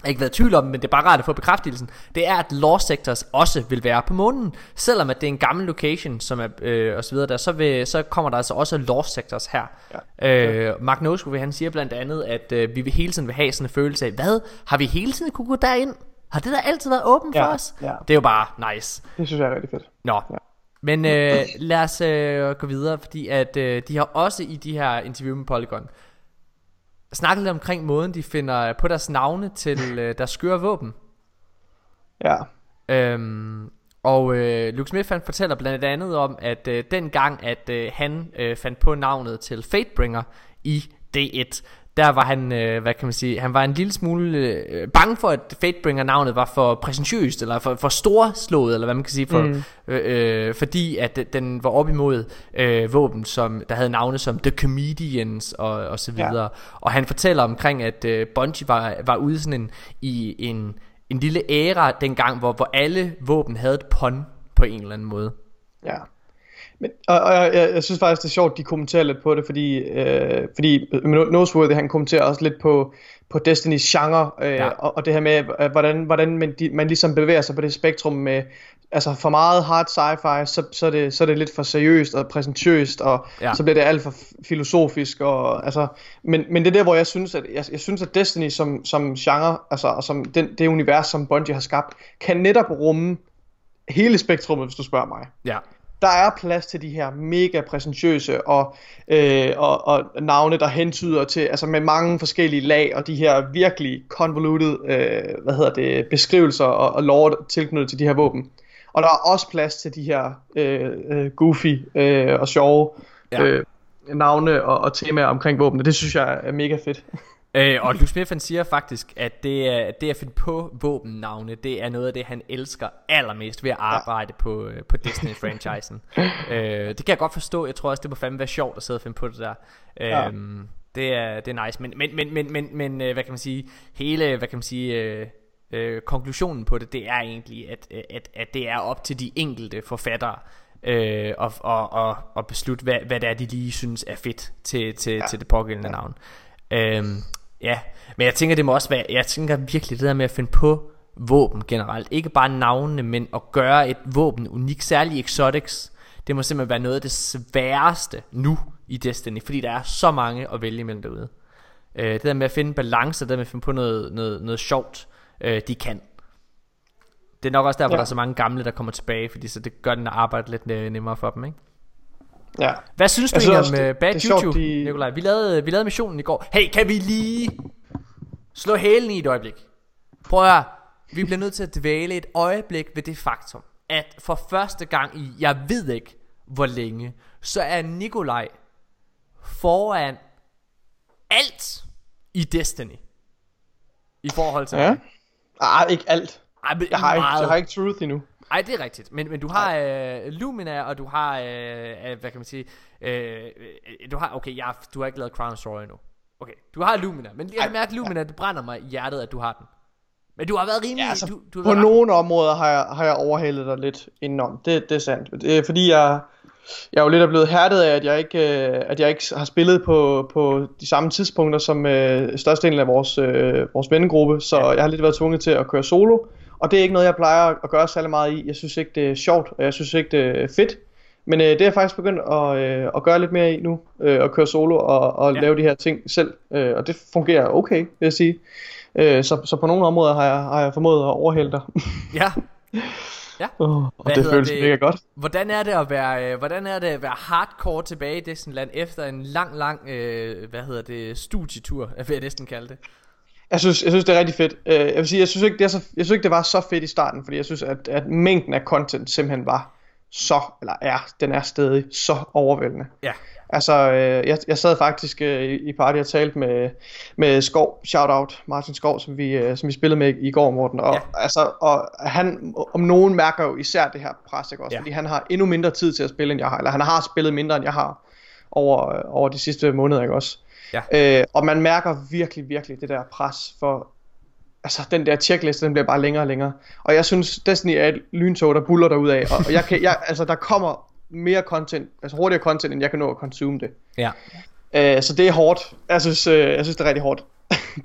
ikke været tvivl om, men det er bare rart at få bekræftelsen, det er, at Lost Sectors også vil være på månen, selvom at det er en gammel location, som er, øh, og så videre der, så, vil, så kommer der altså også Lost Sectors her. Ja. Øh, Mark Noseworthy, han siger blandt andet, at øh, vi vil hele tiden vil have sådan en følelse af, hvad, har vi hele tiden kunne gå derind? Har det der altid været åbent ja, for os? Ja. Det er jo bare nice. Det synes jeg er rigtig fedt. Nå, ja. Men øh, lad os øh, gå videre, fordi at øh, de har også i de her interview med Polygon snakket lidt omkring måden, de finder på deres navne til øh, deres skøre våben. Ja. Øhm, og øh, Luke Smith fortæller blandt andet om, at øh, dengang, at øh, han øh, fandt på navnet til Fatebringer i D et, der var han, øh, hvad kan man sige, han var en lille smule øh, bange for, at Fatebringer-navnet var for præsentiøst, eller for, for storslået, eller hvad man kan sige, for, mm. øh, øh, fordi at den var op imod øh, våben, som, der havde navne som The Comedians, og, og så videre. Ja. Og han fortæller omkring, at øh, Bungie var, var ude sådan en, i en, en lille æra dengang, hvor, hvor alle våben havde et pun på en eller anden måde. Ja. Men, og, og jeg, jeg, jeg synes faktisk det er sjovt de kommenterer lidt på det, fordi øh, fordi Noseworthy han kommenterer også lidt på på Destinys genre øh, ja. og, og det her med hvordan hvordan man, de, man ligesom bevæger sig på det spektrum med altså for meget hard sci-fi så så er det så er det lidt for seriøst og præsentiøst og ja. Så bliver det alt for filosofisk og altså men men det er der hvor jeg synes at jeg, jeg synes at Destiny som som genre altså og som den, det univers som Bungie har skabt kan netop rumme hele spektrummet hvis du spørger mig. Ja. Der er plads til de her mega præsentiøse og, øh, og, og navne, der hentyder til, altså med mange forskellige lag, og de her virkelig convoluted øh, hvad hedder det, beskrivelser og, og lore tilknyttet til de her våben. Og der er også plads til de her øh, goofy øh, og sjove øh, ja. navne og, og temaer omkring våben, og det synes jeg er mega fedt. Øh, og Luke Smith siger faktisk, at det, at det at finde på våbennavne, det er noget af det, han elsker allermest ved at arbejde ja. på, på Disney-franchisen. øh, det kan jeg godt forstå. Jeg tror også, det må fandme være sjovt at sidde og finde på det der. Øh, ja. det, er, det er nice. Men, men, men, men, men, men hvad kan man sige, hele, hvad kan man sige, øh, øh, konklusionen på det, det er egentlig, at, at, at det er op til de enkelte forfattere, Øh, og, og, og, og beslutte, hvad, hvad det er, de lige synes er fedt til, til, ja. til det pågældende ja. navn. Øh, Ja, men jeg tænker det må også være, jeg tænker virkelig det der med at finde på våben generelt, ikke bare navnene, men at gøre et våben unikt, særligt exotics. Det må simpelthen være noget af det sværeste nu i Destiny, fordi der er så mange at vælge imellem derude. øh, Det der med at finde balance, det der med at finde på noget, noget, noget sjovt, øh, de kan. Det er nok også der, hvor ja. der er så mange gamle, der kommer tilbage, fordi så det gør den at arbejde lidt nemmere for dem, ikke? Ja. Hvad synes du egentlig om det, Bad Juju, de... Nikolaj? Vi lavede, vi lavede missionen i går. Hey, kan vi lige slå hælen i et øjeblik? Prøv at høre. Vi bliver nødt til at dvæle et øjeblik ved det faktum, at for første gang i, jeg ved ikke hvor længe, så er Nikolaj foran alt i Destiny i forhold til ja. Ej, ikke alt. Ej, men jeg, har ikke, jeg har ikke truth endnu. Ej, det er rigtigt, men, men du har øh, Lumina, og du har, øh, hvad kan man sige, øh, du har, okay, jeg, du har ikke lavet Crown Story endnu. Okay, du har Lumina, men jeg mærker Lumina, det brænder mig i hjertet, at du har den. Men du har været rimelig... Ja, altså, du, du har på været... nogle områder har jeg, har jeg overhalet dig lidt indenom. Det, det er sandt. Det er, fordi jeg... Jeg er jo lidt er blevet hærdet af, at jeg ikke, at jeg ikke har spillet på, på de samme tidspunkter som øh, størstedelen af vores, øh, vores vennegruppe, så ja. Jeg har lidt været tvunget til at køre solo, og det er ikke noget, jeg plejer at gøre særlig meget i. Jeg synes ikke, det er sjovt, og jeg synes ikke, det er fedt, men øh, det er jeg faktisk begyndt at, øh, at gøre lidt mere i nu, øh, at køre solo og, og ja. Lave de her ting selv, øh, og det fungerer okay, vil jeg sige. Øh, så, så på nogle områder har jeg, har jeg formået at overhælde dig. Ja. Ja. Oh, og det føles mega godt. Hvordan er det at være øh, hvordan er det at være hardcore tilbage i Destinyland efter en lang lang øh, hvad hedder det studietur, hvad jeg næsten kalde det. Jeg synes jeg synes det er rigtig fedt. Uh, jeg vil sige jeg synes ikke det er så jeg synes ikke det var så fedt i starten, fordi jeg synes at at mængden af content simpelthen var så eller er den er stadig så overvældende. Ja. Altså øh, jeg jeg sad faktisk øh, i party og talte med med Skov, shout out Martin Skov, som vi øh, som vi spillede med i går, Morten, og ja. Altså og han om nogen mærker jo især det her pres, ikke også, ja. Fordi han har endnu mindre tid til at spille end jeg har, eller han har spillet mindre end jeg har over øh, over de sidste måneder, ikke også. Ja. Øh, og man mærker virkelig virkelig det der pres for altså den der checkliste, den bliver bare længere og længere. Og jeg synes Destiny er et lyntog, der buller derud af, og, og jeg kan jeg altså der kommer mere content, altså hurtigere content, end jeg kan nå at consume det. Ja. Uh, så det er hårdt. Jeg synes, uh, jeg synes det er rigtig hårdt.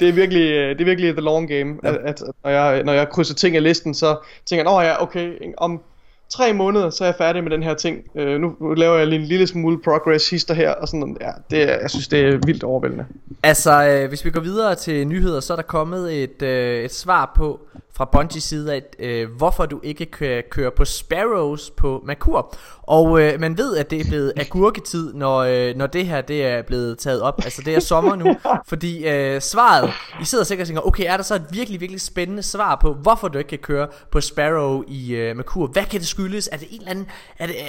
det er virkelig, uh, det er virkelig the long game. Ja. At, at når jeg når jeg krydser ting af listen, så tænker jeg, åh ja, okay, om tre måneder så er jeg færdig med den her ting. Uh, nu laver jeg lige en lille smule progress hister her og sådan. Ja, det er, jeg synes det er vildt overvældende. Altså, øh, hvis vi går videre til nyheder, så er der kommet et øh, et svar på fra Bungies side af, øh, hvorfor du ikke kan køre på Sparrows på Merkur. Og øh, man ved, at det er blevet agurketid, når, øh, når det her det er blevet taget op. Altså det er sommer nu, fordi øh, svaret, I sidder sikkert og tænker, okay, er der så et virkelig, virkelig spændende svar på, hvorfor du ikke kan køre på Sparrow i øh, Merkur? Hvad kan det skyldes? Er det en eller anden, er det, er,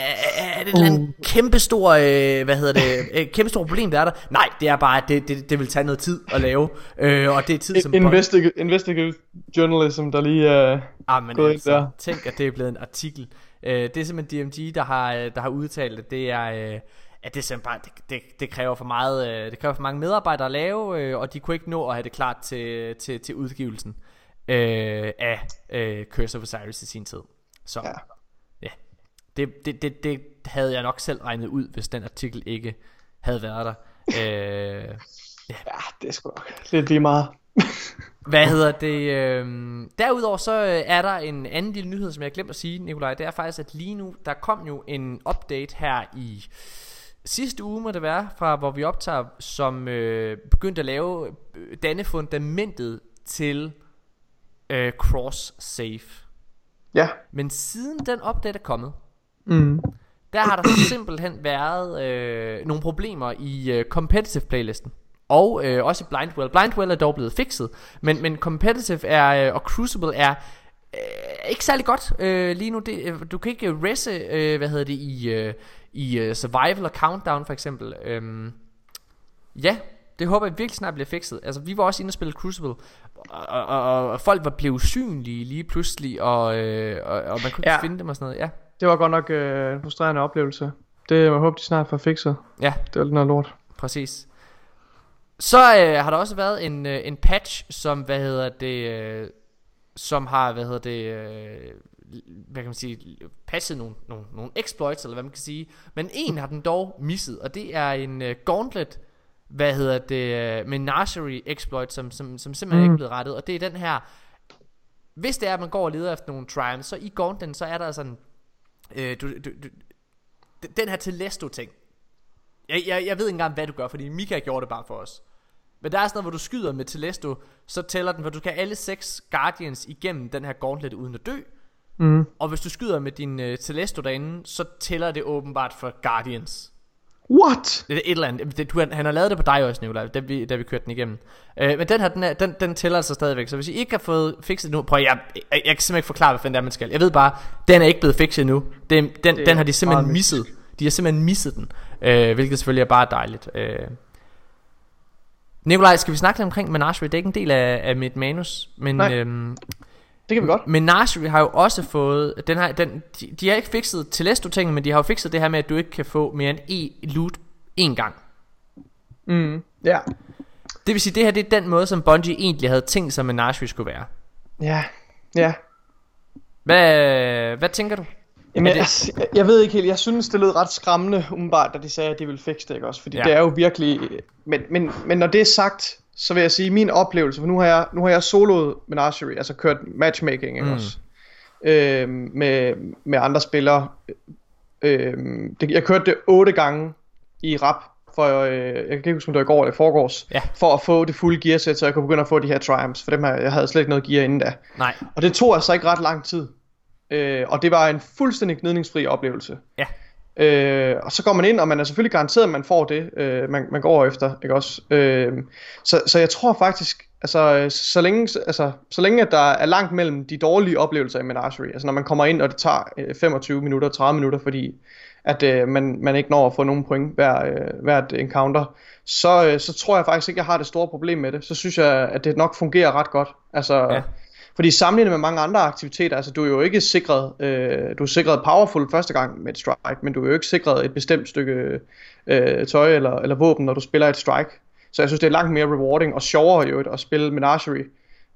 er det en eller anden kæmpestor, øh, hvad hedder det, øh, kæmpestor problem, der er der? Nej, det er bare, at det, det, det vil tage noget tid at lave, øh, og det er tid som... Investig- investigative journalism, der lige er ah, men altså, der. Tænk, at det er blevet en artikel. Uh, det er simpelthen D M G, der har, der har udtalt, at det er... Uh, at det simpelthen bare, det, det, det kræver for meget... Uh, det kræver for mange medarbejdere at lave, uh, og de kunne ikke nå at have det klart til, til, til udgivelsen uh, af uh, Curse of Osiris i sin tid. Så ja, yeah. det, det, det, det havde jeg nok selv regnet ud, hvis den artikel ikke havde været der. Uh, yeah. Ja, det er sgu nok lidt lige meget... Hvad hedder det øhm, derudover så øh, er der en anden lille nyhed, som jeg glemte at sige, Nikolaj. Det er faktisk, at lige nu, der kom jo en update her i sidste uge, må det være, fra hvor vi optager, som øh, begyndte at lave øh, danne fundamentet til øh, cross-save. Ja. Men siden den update er kommet, mm. der har der simpelthen været øh, nogle problemer i øh, competitive playlisten. Og øh, også Blindwell. Blindwell er dog blevet fikset, men, men Competitive er, øh, og Crucible er øh, ikke særlig godt øh, lige nu. Det, du kan ikke resse, øh, hvad hedder det, i, øh, i uh, Survival og Countdown for eksempel. Øhm, ja, det håber jeg virkelig snart bliver fikset. Altså, vi var også inde og spille Crucible, og, og, og, og folk var blevet usynlige lige pludselig, og, øh, og, og man kunne ja. Ikke finde dem og sådan noget. Ja. Det var godt nok øh, en frustrerende oplevelse. Det jeg håber de snart får fikset. Ja. Det var lidt noget lort. Præcis. Så øh, har der også været en øh, en patch, som hvad hedder det, øh, som har hvad hedder det, øh, hvad kan man sige, patchet nogle nogle nogle exploits eller hvad man kan sige, men en har den dog misset, og det er en øh, gauntlet, hvad hedder det, menagerie exploit, som som som simpelthen mm. ikke er blevet rettet, og det er den her. Hvis det er, at man går og leder efter nogle triumphs, så i gauntleten, så er der sådan øh, du, du, du, den her Telesto ting. Jeg, jeg, jeg ved ikke engang, hvad du gør, fordi Mika gjorde det bare for os. Men der er sådan noget, hvor du skyder med Telesto, så tæller den, for du kan alle seks Guardians igennem den her gauntlet uden at dø. Mm. Og hvis du skyder med din uh, Telesto derinde, så tæller det åbenbart for Guardians. What? Det er et eller andet. Det, du, han, han har lavet det på dig også, Nikolaj, da vi, da vi kørte den igennem. Uh, men den her, den, er, den, den tæller altså stadigvæk. Så hvis I ikke har fået fikset nu, prøv jeg, jeg, jeg kan simpelthen ikke forklare, hvad fanden det er, man skal. Jeg ved bare, den er ikke blevet fikset nu. Den, den, den har de simpelthen misset. De har simpelthen misset den, øh, hvilket selvfølgelig er bare dejligt. øh. Nikolaj, skal vi snakke lidt omkring Menagerie? Det er ikke en del af, af mit manus, men øhm, det kan vi godt. Menagerie har jo også fået den her, den, de, de har ikke fikset Telesto-tingen, men de har jo fikset det her med, at du ikke kan få mere end én loot én gang. mm, yeah. Det vil sige, det her det er den måde, som Bungie egentlig havde tænkt sig Menagerie skulle være. Ja, ja. Hvad, hvad tænker du? Jamen, det... jeg, jeg ved ikke helt. Jeg synes det lød ret skræmmende umiddelbart, da de sagde at de ville fikse det, ikke også, fordi ja. det er jo virkelig. Men, men, men når det er sagt, så vil jeg sige min oplevelse. For nu har jeg nu har jeg soloet Menagerie, altså kørt matchmaking, ikke mm. også, øh, med med andre spillere. Øh, det, jeg kørte det otte gange i rap. For øh, jeg kan ikke huske om det var i går eller foregårs, ja. for at få det fulde gearsæt, så jeg kunne begynde at få de her triumphs. For dem her, jeg havde slet ikke noget gear inden da. Nej. Og det tog altså ikke ret lang tid, øh, og det var en fuldstændig gnidningsfri oplevelse. Ja. øh, Og så går man ind, og man er selvfølgelig garanteret at man får det øh, man, man går efter, ikke også? Øh, så, så jeg tror faktisk altså så, længe, altså så længe at der er langt mellem de dårlige oplevelser i Menagerie, altså når man kommer ind og det tager femogtyve minutter, tredive minutter, fordi at øh, man, man ikke når at få nogen point hver, øh, hvert encounter, så, øh, så tror jeg faktisk ikke, jeg har det store problem med det. Så synes jeg, at det nok fungerer ret godt. Altså, ja. Fordi sammenlignet med mange andre aktiviteter, altså du er jo ikke sikret, øh, du er sikret powerful første gang med et strike, men du er jo ikke sikret et bestemt stykke øh, tøj eller, eller våben, når du spiller et strike. Så jeg synes, det er langt mere rewarding og sjovere jo at spille Menagerie.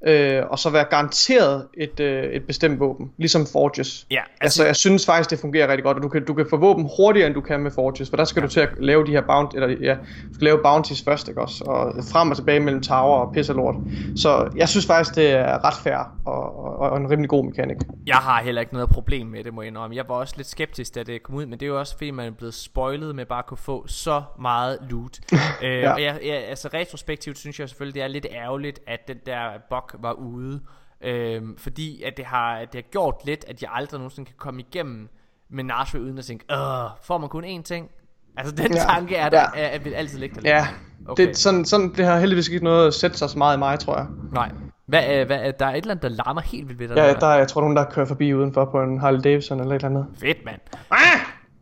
Øh, og så være garanteret et, øh, et bestemt våben, ligesom Forges. Ja, altså, altså jeg synes faktisk det fungerer rigtig godt. Og du kan, du kan få våben hurtigere end du kan med Forges, for der skal ja. du til at lave de her bounty, eller, ja, du skal lave bounties først, ikke også? Og frem og tilbage mellem tower og pis og lort. Så jeg synes faktisk det er ret fair og, og, og en rimelig god mekanik. Jeg har heller ikke noget problem med det, må jeg indrømme. Jeg var også lidt skeptisk da det kom ud, men det er jo også fordi man er blevet spoilet med bare at kunne få så meget loot. øh, ja. Og jeg, jeg, altså retrospektivt synes jeg selvfølgelig det er lidt ærgerligt at den der bug var ude, øhm, fordi at det har det har gjort lidt at jeg aldrig nogensinde kan komme igennem Menagerie uden at tænke, øh, får man kun én ting? Altså den ja, tanke er der ja. er, vil altid ligge der. Ja, okay. det, sådan, sådan, det har heldigvis ikke noget at sætte sig så meget i mig, tror jeg. Nej. Hvad, øh, hvad, der er et eller andet der larmer helt vildt ved dig. Ja, der, der jeg tror nogen der kører forbi udenfor på en Harley Davidson eller et eller andet. Fedt mand. Ah!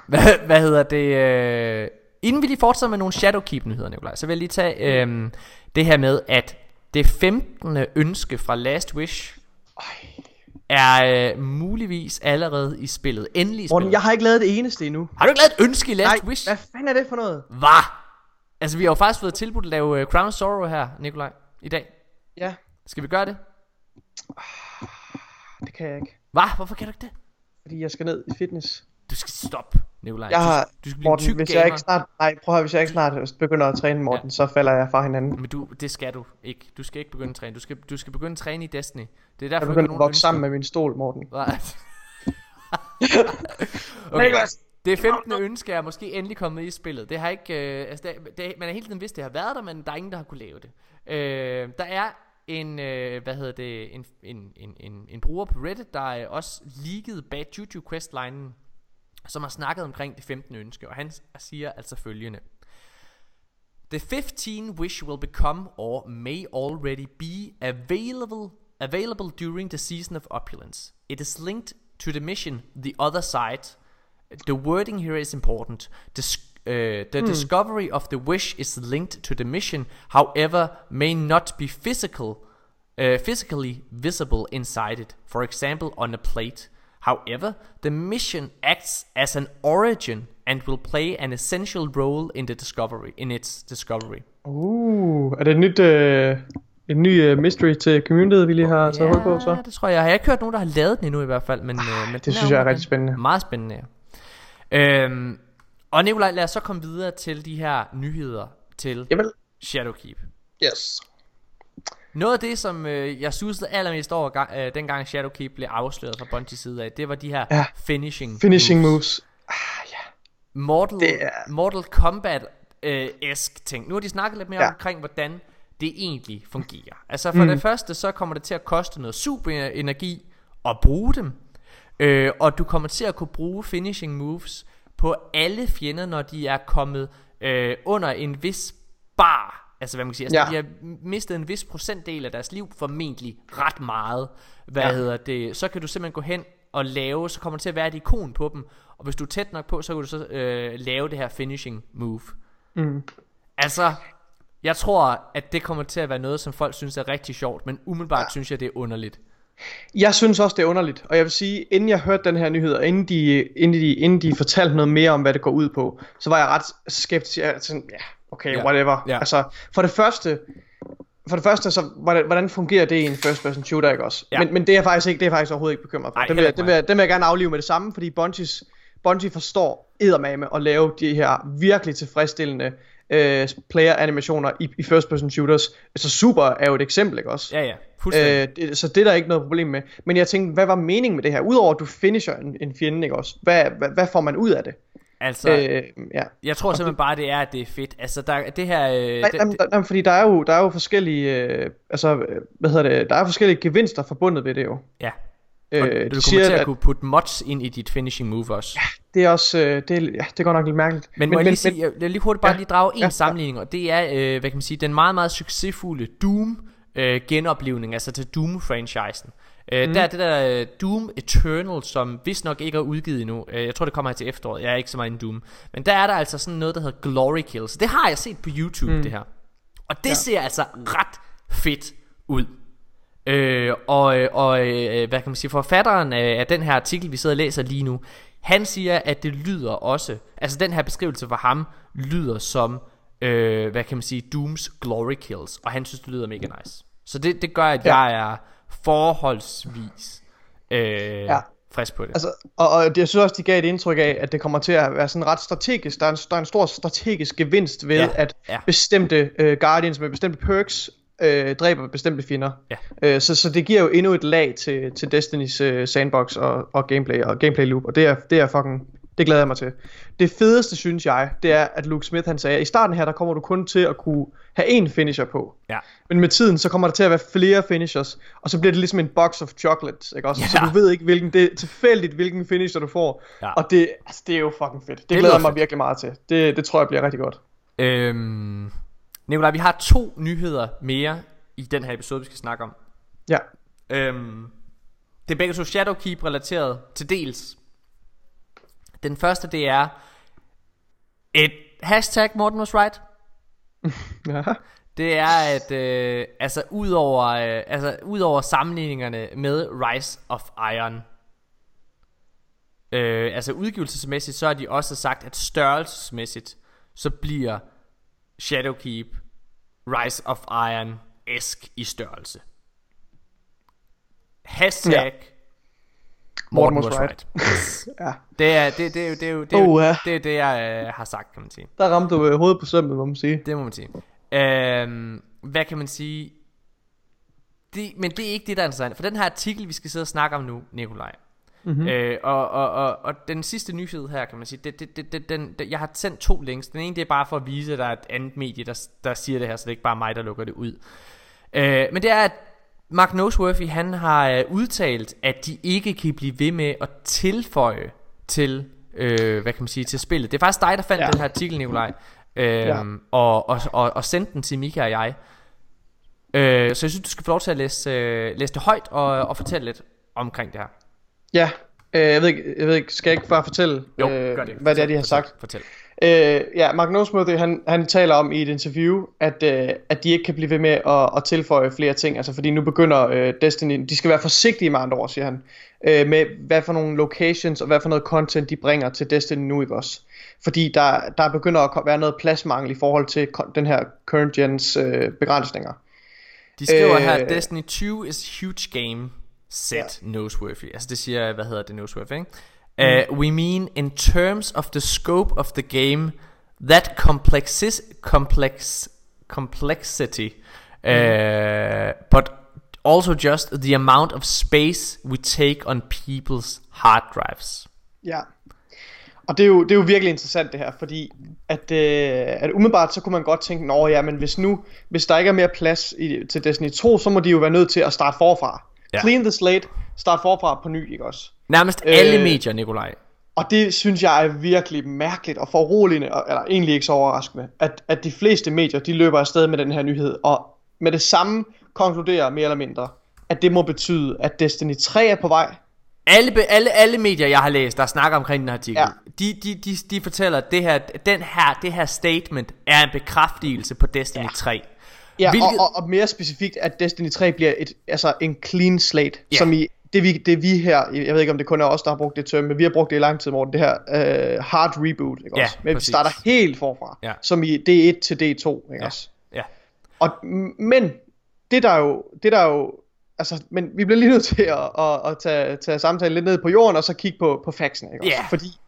Hvad, hvad hedder det? Øh... Inden vi lige fortsætter med nogle Shadowkeep nyheder, Nikolaj, så vil jeg lige tage øh, det her med at det femtende ønske fra Last Wish er øh, muligvis allerede i spillet. Endelig i spillet. Morten, jeg har ikke lavet det eneste endnu. Har du ikke lavet et ønske i Last Nej, Wish? Hvad fanden er det for noget? Hvad? Altså vi har jo faktisk fået tilbudt at lave uh, Crown Sorrow her, Nikolaj, i dag. Ja. Skal vi gøre det? Det kan jeg ikke. Hvad? Hvorfor kan du ikke det? Fordi jeg skal ned i fitness. Du skal stoppe, Nikolaj. Jeg har, du skal blive Morten, tyk hvis gamer. Jeg ikke snart, nej, prøv at høre, hvis jeg ikke snart begynder at træne, Morten, ja. så falder jeg fra hinanden. Men du, det skal du ikke. Du skal ikke begynde at træne. Du skal, du skal begynde at træne i Destiny. Det er derfor, jeg begynder at vokse sammen med min stol, Morten. Right. Okay. Det femtende ønske er måske endelig kommet i spillet. Det har ikke, øh, altså det, det, man har hele tiden vidst, det har været der, men der er ingen, der har kunne lave det. Øh, der er en, øh, hvad hedder det, en, en, en, en, en bruger på Reddit, der øh, også leakede Bad Juju questlinen, som har snakket omkring det femtende ønske, og han siger altså følgende: The fifteenth wish will become or may already be available available during the season of opulence. It is linked to the mission The Other Side. The wording here is important. Dis- uh, the hmm. discovery of the wish is linked to the mission, however, may not be physical, uh, physically visible inside it. For example, on a plate. However, the mission acts as an origin and will play an essential role in the discovery, in its discovery. Uh, er det et nyt, øh, en ny uh, mystery til communityet, vi lige har taget hul på så? Ja, det tror jeg. Jeg har ikke hørt nogen, der har lavet den endnu i hvert fald, men, ah, øh, men det synes jeg er rigtig spændende. Meget spændende, ja. Øhm, og Nikolaj, lad os så komme videre til de her nyheder til Jamen. Shadowkeep. Yes. Noget af det, som øh, jeg susede allermest over, gang, øh, dengang Shadowkeep blev afsløret fra Bungies side af, det var de her ja. finishing, finishing moves. moves. Ah, yeah. Mortal, er... Mortal Kombat-esk øh, ting. Nu har de snakket lidt mere ja. omkring, hvordan det egentlig fungerer. Altså for mm. det første, så kommer det til at koste noget super energi at bruge dem. Øh, og du kommer til at kunne bruge finishing moves på alle fjender, når de er kommet øh, under en vis bar. Altså hvad man kan sige, altså, ja. de har mistet en vis procentdel af deres liv, formentlig ret meget. Hvad ja. hedder det? Så kan du simpelthen gå hen og lave, så kommer det til at være et ikon på dem, og hvis du er tæt nok på, så kan du så øh, lave det her finishing move. Mm. Altså, jeg tror, at det kommer til at være noget, som folk synes er rigtig sjovt, men umiddelbart ja. synes jeg, det er underligt. Jeg synes også, det er underligt, og jeg vil sige, inden jeg hørte den her nyhed, og inden de, inden de, inden de fortalte noget mere om, hvad det går ud på, så var jeg ret skeptisk. Jeg sådan, ja... Okay, yeah, whatever. Yeah. Altså, for det første, for det første, så hvordan, hvordan fungerer det i en first person shooter, ikke også? Ja. Men, men det er jeg faktisk ikke, det er jeg faktisk overhovedet ikke bekymret for. Ej, den, vil, den, vil, den, vil, den vil jeg gerne aflive med det samme, fordi Bungies, Bungie forstår eddermame at lave de her virkelig tilfredsstillende øh, player-animationer i, i first person shooters. Så Super er jo et eksempel, ikke også? Ja, ja. Øh, det, så det er der ikke noget problem med. Men jeg tænkte, hvad var meningen med det her? Udover at du finisher en, en fjende, ikke også? Hvad, hvad, hvad får man ud af det? Altså, øh, ja. Jeg tror simpelthen bare det er, at det er fedt. Altså der, det her. Øh, nej, jamen, der, jamen, fordi der er jo der er jo forskellige, øh, altså hvad hedder det, der er forskellige gevinster forbundet ved det jo. Ja. Øh, du kommer siger, til at, at kunne putte mods ind i dit finishing move også. Ja, det er også, øh, det, er, ja, det er godt nok lidt mærkeligt. Men, men må jeg, men, lige sige, jeg lige hurtigt bare ja, lige drage en ja, sammenligning, og det er, øh, hvad kan man sige, den meget meget succesfulde Doom øh, genoplivning, altså til Doom franchisen. Uh, mm. Der er det der uh, Doom Eternal, som vist nok ikke er udgivet endnu. uh, Jeg tror det kommer her til efteråret. Jeg er ikke så meget en Doom. Men der er der altså sådan noget der hedder Glory Kills. Det har jeg set på YouTube, mm. det her. Og det ja. ser altså ret fedt ud. uh, Og, og uh, hvad kan man sige, forfatteren af den her artikel vi sidder og læser lige nu, han siger at det lyder også, altså den her beskrivelse for ham lyder som uh, hvad kan man sige, Dooms Glory Kills. Og han synes det lyder mega nice. Så det, det gør at ja. jeg er forholdsvis øh, ja. frisk på det. Altså, og, og jeg synes også de gav et indtryk af at det kommer til at være sådan ret strategisk. Der er en, der er en stor strategisk gevinst ved ja. at ja. bestemte øh, Guardians med bestemte perks øh, dræber bestemte fjender. ja. øh, så, så det giver jo endnu et lag til, til Destinys øh, sandbox og, og gameplay og gameplay loop. Og det er, det er fucking, det glæder jeg mig til. Det fedeste synes jeg, det er at Luke Smith han sagde, at i starten her der kommer du kun til at kunne have en finisher på. Ja. Men med tiden så kommer der til at være flere finishers, og så bliver det ligesom en box of chocolates, ikke også? Ja. Så du ved ikke hvilken, det er tilfældigt hvilken finisher du får. Ja. Og det, altså, det er jo fucking fedt. Det, det glæder jeg mig fedt. virkelig meget til. Det, det tror jeg bliver rigtig godt. Øhm, Nikolaj, vi har to nyheder mere i den her episode vi skal snakke om. Ja. Øhm, det er begge to Shadowkeep relateret til dels. Den første det er et hashtag Morten was right. Ja. Det er at øh, altså udover øh, altså udover sammenligningerne med Rise of Iron, øh, altså udgivelsesmæssigt, så har de også sagt at størrelsesmæssigt så bliver Shadowkeep Rise of Iron esk i størrelse. Hashtag ja. Morten was right. Ja. Det er det det er jo det er jo det er, oh, ja. det, er det jeg øh, har sagt, kan man sige. Der ramte du øh, hovedet på sømmet, må man sige. Det må man sige. Øhm, hvad kan man sige? Det, men det er ikke det der er interessant. For den her artikel vi skal sidde og snakke om nu, Nikolaj. Mm-hmm. Øh, og, og og og den sidste nyhed her, kan man sige. Det, det, det, det, den, det, jeg har sendt to links. Den ene det er bare for at vise at der er et andet medie der der siger det her, så det er ikke bare mig der lukker det ud. Øh, men det er at Mark Noseworthy, han har udtalt, at de ikke kan blive ved med at tilføje til, øh, hvad kan man sige, til spillet. Det er faktisk dig, der fandt ja. den her artikel, Nikolaj, øh, ja. og, og, og, og sendte den til Mika og jeg. Øh, så jeg synes, du skal få lov til at læse, øh, læse det højt og, og fortælle lidt omkring det her. Ja, øh, jeg, ved ikke, jeg ved ikke, skal jeg ikke bare fortælle, jo, øh, det. hvad det er, de har fortæl, sagt? Fortæl. Øh, ja, Mark Noseworthy, han, han taler om i et interview, at, øh, at de ikke kan blive ved med at, at tilføje flere ting, altså fordi nu begynder øh, Destiny, de skal være forsigtige med andre ord, siger han, øh, med hvad for nogle locations og hvad for noget content de bringer til Destiny nu, ikke også? Fordi der, der begynder at være noget pladsmangel i forhold til den her current gens øh, begrænsninger. De skriver øh, her, Destiny two is huge game, said ja. Noseworthy, altså det siger, hvad hedder det, Noseworthy, ikke? Uh, we mean in terms of the scope of the game, that complexis, complex, complexity, uh, but also just the amount of space we take on people's hard drives. Ja, og det er jo, det er jo virkelig interessant det her, fordi at, øh, at umiddelbart så kunne man godt tænke, nå ja, men hvis nu, hvis der ikke er mere plads i, til Destiny to, så må de jo være nødt til at starte forfra. Ja. Clean the slate, start forfra på ny, ikke også? Nærmest alle øh, medier, Nikolaj. Og det synes jeg er virkelig mærkeligt og foruroligende, og, eller egentlig ikke så overraskende, at, at de fleste medier, de løber afsted med den her nyhed, og med det samme konkluderer mere eller mindre, at det må betyde, at Destiny tre er på vej. Alle, alle, alle medier, jeg har læst, der snakker omkring den her artikel, ja. de, de, de, de fortæller, at det her, den her, det her statement er en bekræftelse på Destiny ja. tre. Ja, Hvilket... og, og mere specifikt, at Destiny tre bliver et, altså en clean slate, yeah. som i det vi, det vi her, jeg ved ikke om det kun er os, der har brugt det term, men vi har brugt det i lang tid, Morten, det her uh, hard reboot, ikke yeah, også? Men præcis. Vi starter helt forfra, yeah. som i D one til D two, ikke yeah. også? Yeah. Og, men det der jo, det der jo, altså, men vi bliver lige nødt til at, at, at tage, tage samtalen lidt ned på jorden, og så kigge på, på faxene, ikke også? Yeah. Fordi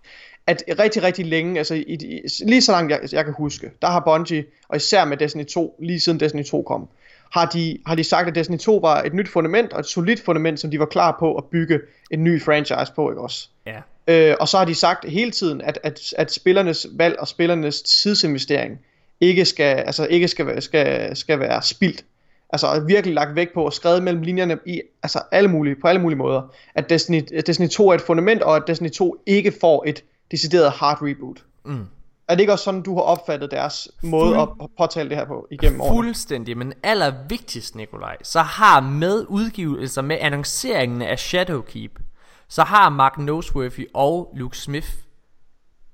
at rigtig, rigtig længe, altså i, i, lige så langt jeg, jeg kan huske, der har Bungie, og især med Destiny to, lige siden Destiny to kom, har de, har de sagt, at Destiny to var et nyt fundament, og et solidt fundament, som de var klar på at bygge en ny franchise på, ikke også? Yeah. Øh, og så har de sagt hele tiden, at, at, at spillernes valg og spillernes tidsinvestering ikke skal, altså ikke skal, skal, skal være spildt. Altså virkelig lagt vægt på og skrevet mellem linjerne i, altså alle mulige, på alle mulige måder, at Destiny to er et fundament, og at Destiny to ikke får et decideret hard reboot. Mm. Er det ikke også sådan, du har opfattet deres måde Fuld... at påtale det her på igennem årene? Fuldstændig, men allervigtigst, Nikolaj, så har med udgivelser, med annonceringen af Shadowkeep, så har Mark Noseworthy og Luke Smith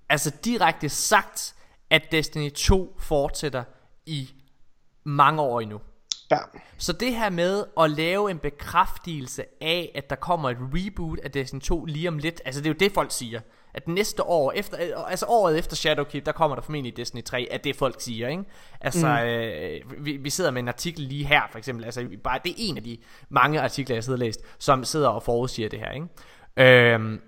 altså direkte sagt, at Destiny to fortsætter i mange år endnu. Ja. Så det her med at lave en bekræftelse af, at der kommer et reboot af Destiny to lige om lidt, altså det er jo det folk siger, at næste år efter, altså året efter Shadowkeep, der kommer der formentlig Destiny tre, at det folk siger, ikke? Altså mm. øh, vi, vi sidder med en artikel lige her for eksempel, altså bare det er en af de mange artikler jeg sidder og læst, som sidder og forudsiger det her, ikke? Øhm,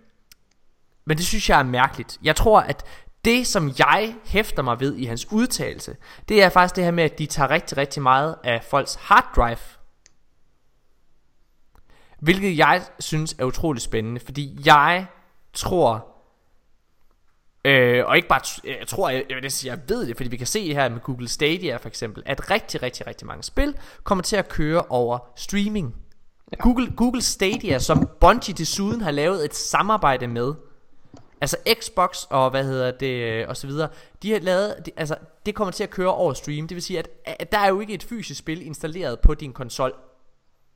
men det synes jeg er mærkeligt. Jeg tror at det som jeg hæfter mig ved i hans udtalelse, det er faktisk det her med at de tager rigtig rigtig meget af folks harddrive, hvilket jeg synes er utroligt spændende, fordi jeg tror øh, og ikke bare t- jeg tror jeg, jeg ved det, fordi vi kan se her med Google Stadia for eksempel, at rigtig rigtig rigtig mange spil kommer til at køre over streaming. Google, Google Stadia, som Bungie desuden har lavet et samarbejde med. Altså Xbox og hvad hedder det og så videre. De har lavet de, altså det kommer til at køre over stream. Det vil sige at, at der er jo ikke et fysisk spil installeret på din konsol.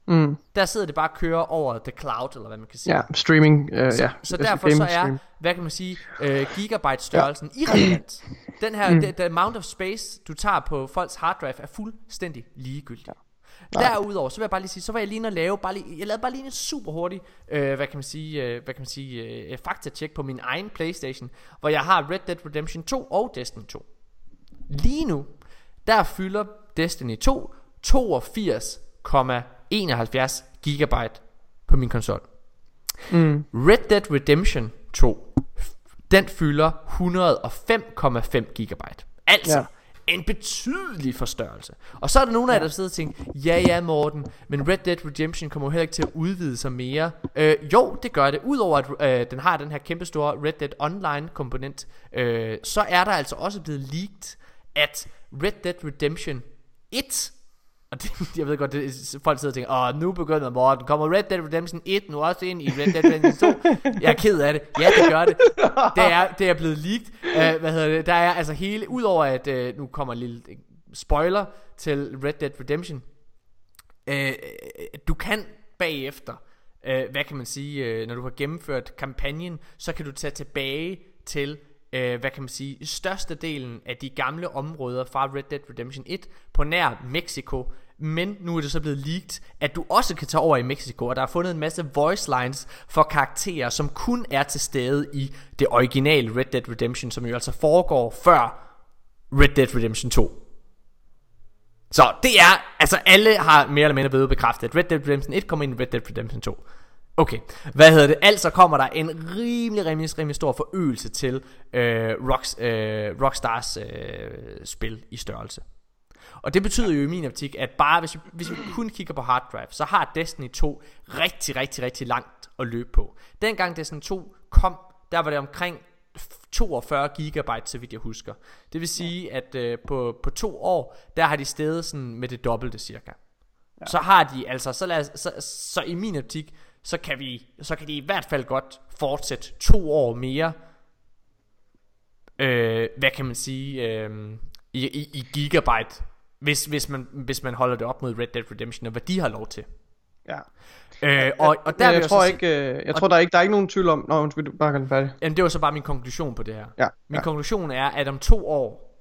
Mm. Der sidder det bare og kører over the cloud eller hvad man kan sige. Ja, streaming. Uh, så, ja. Så derfor så er hvad kan man sige øh, gigabyte størrelsen ja. irrelevant. Den her mm. the, the amount of space du tager på folks harddrive er fuldstændig ligegyldigt. Ja. Derudover så vil jeg bare lige sige, så var jeg lige at lave bare lige, jeg lavede bare lige en super hurtig øh, hvad kan man sige øh, hvad kan man sige øh, faktatjek på min egen PlayStation, hvor jeg har Red Dead Redemption to og Destiny to. Lige nu der fylder Destiny to toogfirs komma enoghalvfjerds gigabyte på min konsol. Mm. Red Dead Redemption to den fylder et hundrede og fem komma fem gigabyte. Altså ja. En betydelig forstørrelse. Og så er der nogen af jer, der sidder og tænker, ja ja Morten, men Red Dead Redemption kommer jo heller ikke til at udvide sig mere. øh, Jo, det gør det. Udover at øh, den har den her kæmpe store Red Dead Online komponent, øh, så er der altså også blevet leaked, at Red Dead Redemption et, og det, jeg ved godt det, folk sidder og tænker, åh nu begynder Morten, kommer Red Dead Redemption et nu også ind i Red Dead Redemption to? Jeg er ked af det. Ja, det gør det. Det er, det er blevet leaked. uh, Hvad hedder det? Der er altså hele, udover at uh, nu kommer en lille spoiler til Red Dead Redemption, uh, du kan bagefter uh, hvad kan man sige uh, når du har gennemført kampagnen, så kan du tage tilbage til Øh, hvad kan man sige, størstedelen af de gamle områder fra Red Dead Redemption et på nær Mexico. Men nu er det så blevet leaked, at du også kan tage over i Mexico, og der er fundet en masse voice lines for karakterer, som kun er til stede i det originale Red Dead Redemption, som jo altså foregår før Red Dead Redemption to. Så det er, altså alle har mere eller mindre blevet bekræftet, at Red Dead Redemption et kommer ind i Red Dead Redemption to. Okay, hvad hedder det? Altså kommer der en rimelig, rimelig, rimelig stor forøgelse til øh, Rocks, øh, Rockstars øh, spil i størrelse. Og det betyder jo i min optik, at bare hvis vi, hvis vi kun kigger på harddrive, så har Destiny to rigtig, rigtig, rigtig langt at løbe på. Dengang Destiny to kom, der var det omkring toogfyrre gigabyte, så vidt jeg husker. Det vil sige, at øh, på, på to år, der har de steget sådan med det dobbelte cirka. Ja. Så har de altså, så, lad os, så, så i min optik, så kan vi, så kan de i hvert fald godt fortsætte to år mere, øh, hvad kan man sige, øh, i, i, i gigabyte, hvis, hvis, man, hvis man holder det op mod Red Dead Redemption, og hvad de har lov til. Ja. Øh, og, og der jeg, jeg tror, jeg ikke, jeg og tror der, er ikke, der er ikke nogen tvivl om, nå, undskyld, bare kan den færdig. Jamen det var så bare min konklusion på det her. Ja, min ja. konklusion er, at om to år,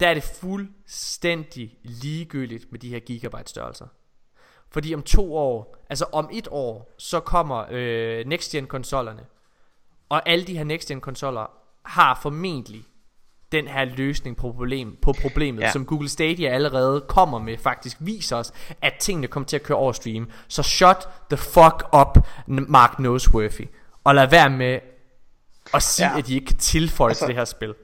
der er det fuldstændig ligegyldigt med de her gigabyte størrelser. Fordi om to år, altså om et år, så kommer øh, next gen konsollerne. Og alle de her next gen konsoller har formentlig den her løsning på, problem, på problemet, ja. Som Google Stadia allerede kommer med, faktisk viser os, at tingene kommer til at køre over stream. Så shut the fuck up, Mark Noseworthy, og lad være med at sige, ja. At de ikke kan tilføje altså, det her spil.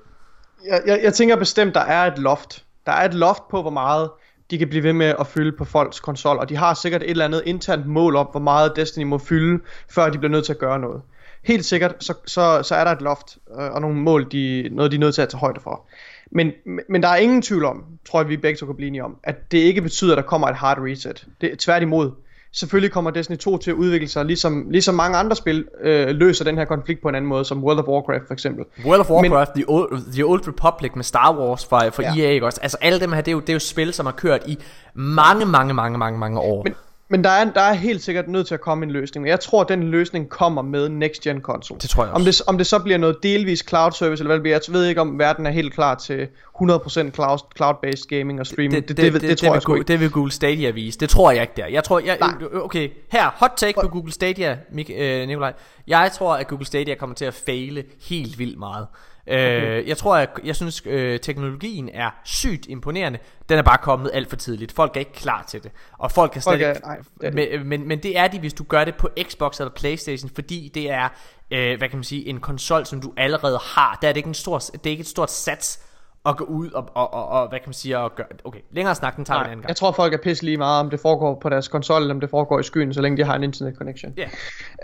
Jeg, jeg, jeg tænker bestemt, der er et loft. Der er et loft på, hvor meget de kan blive ved med at fylde på folks konsol, og de har sikkert et eller andet internt mål om, hvor meget Destiny må fylde, før de bliver nødt til at gøre noget. Helt sikkert, så, så, så er der et loft, øh, og nogle mål, de, noget de er nødt til at tage højde for. Men, men der er ingen tvivl om, tror jeg vi begge to kan blive enige om, at det ikke betyder, at der kommer et hard reset. Det, tværtimod, selvfølgelig kommer Destiny to til at udvikle sig, ligesom, ligesom mange andre spil øh, løser den her konflikt på en anden måde, som World of Warcraft for eksempel. World of Warcraft, men, The, Old, The Old Republic med Star Wars fra, fra ja. E A, ikke også? Altså alle dem her, det er, jo, det er jo spil, som har kørt i mange, mange, mange, mange, mange år. Men, Men der er, der er helt sikkert nødt til at komme en løsning. Men jeg tror, at den løsning kommer med next gen console. Det tror jeg også. Om det, om det så bliver noget delvis cloud service, eller hvad det bliver. Jeg ved ikke, om verden er helt klar til hundrede procent cloud, cloud-based gaming og streaming. Det, det, det, det, det, det, det tror det, jeg sgu ikke. Det vil Google Stadia vise. Det tror jeg ikke der. Jeg tror, jeg, okay, her, hot take på Google Stadia, Mik, øh, Nikolaj. Jeg tror, at Google Stadia kommer til at faile helt vildt meget. Okay. Øh, jeg tror, jeg, jeg synes, øh, teknologien er sygt imponerende. Den er bare kommet alt for tidligt. Folk er ikke klar til det. Og folk kan slet okay, ikke, nej, det er det. Men, men, men det er de, hvis du gør det på Xbox eller PlayStation, fordi det er, øh, hvad kan man sige, en konsol, som du allerede har. Der er det ikke en stor, det er ikke et stort sats at gå ud og, og, og, og hvad kan man sige, og gøre. Okay, længere snak, den tager en anden gang. Jeg tror, folk er pisse lige meget, om det foregår på deres konsol, eller om det foregår i skyen, så længe de har en internet connection. Yeah.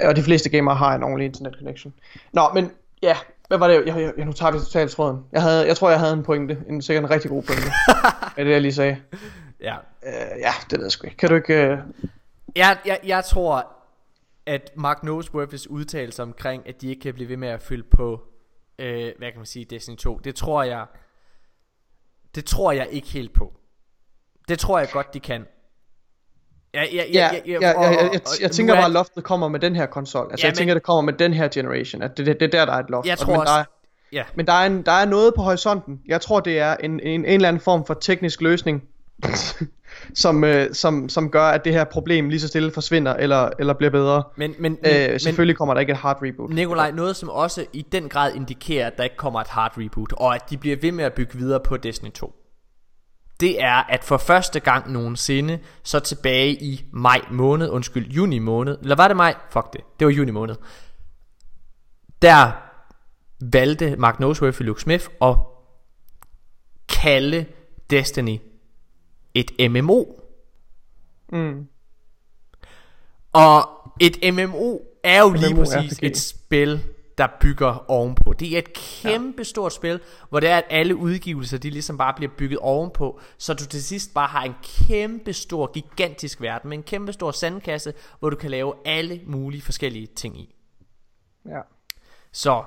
Og de fleste gamere har en ordentlig internet connection. Nå, men ja. Yeah. Hvad var det? Jeg, jeg, jeg, nu tager vi totalt tråden. Jeg, havde, jeg tror, jeg havde en pointe. En, sikkert en rigtig god pointe. Med det, jeg lige sagde. Ja. Øh, ja, det ved jeg sgu ikke. Kan du ikke... Uh... Jeg, jeg, jeg tror, at Mark Noseworthys udtalelse omkring, at de ikke kan blive ved med at fylde på, øh, hvad kan man sige, Destiny to, det tror jeg... Det tror jeg ikke helt på. Det tror jeg godt, de kan. Ja, ja, ja, ja, ja, ja, og, ja, jeg, jeg tænker bare, at loftet kommer med den her konsol. Altså ja, jeg tænker, men, det kommer med den her generation. At det, det, det er der, der er et loft. Jeg tror men også, der er, ja. Men der er, en, der er noget på horisonten. Jeg tror, det er en, en, en eller anden form for teknisk løsning, som, øh, som, som gør, at det her problem lige så stille forsvinder, eller, eller bliver bedre. Men, men, øh, selvfølgelig men, kommer der ikke et hard reboot. Nikolaj, noget som også i den grad indikerer, at der ikke kommer et hard reboot, og at de bliver ved med at bygge videre på Destiny to, det er, at for første gang nogensinde, så tilbage i maj måned, undskyld, juni måned, eller var det maj? Fuck det, det var juni måned. Der valgte Mark Noseworthy og Luke Smith at kalde Destiny et M M O. Mm. Og et M M O er jo lige præcis et spil, der bygger ovenpå. Det er et kæmpe ja. Stort spil, hvor det er, at alle udgivelser, de ligesom bare bliver bygget ovenpå, så du til sidst bare har en kæmpe stor, gigantisk verden, med en kæmpe stor sandkasse, hvor du kan lave alle mulige forskellige ting i. Ja. Så,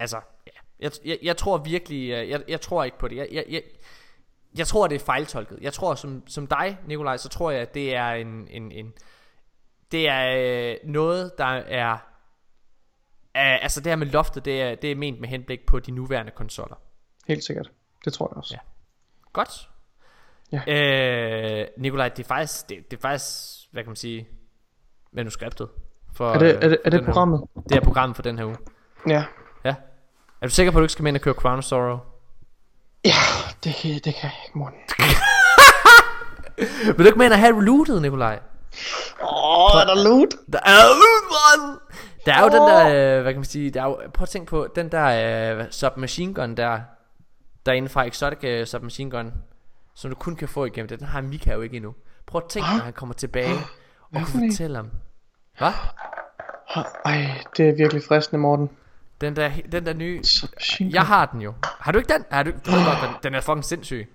altså, ja. jeg, jeg, jeg tror virkelig, jeg, jeg tror ikke på det. Jeg, jeg, jeg, jeg tror, det er fejltolket. Jeg tror, som, som dig, Nikolaj, så tror jeg, at det er en, en, en det er noget, der er Uh, altså det her med loftet, det er, det er ment med henblik på de nuværende konsoller. Helt sikkert, det tror jeg også. Ja. Godt. Ja. uh, Nikolaj, det er faktisk det, det er faktisk, hvad kan man sige, manuskriptet for, Er det, er det, er det programmet? Uge. Det er programmet for den her uge. Ja. Ja. Er du sikker på, at du ikke skal med ind og køre Crown of Sorrow? Ja, det kan, det kan jeg ikke, Morten. Vil du ikke med ind og have lootet, Nikolaj? Åh, oh, er der loot? Der er loot, man! Der er jo oh. den der, hvad kan man sige, der er jo, prøv at tænke på, den der uh, submachine gun der, der inde fra Exotic uh, submachine gun, som du kun kan få igennem det, den har Mika jo ikke endnu. Prøv at tænke, oh. når han kommer tilbage, oh. og kunne fortælle ham. Hvad? Ej, det er virkelig fristende, Morten. Den der, den der nye, jeg har den jo. Har du ikke den? Har du, du ved godt, den, den er fucking sindssyg.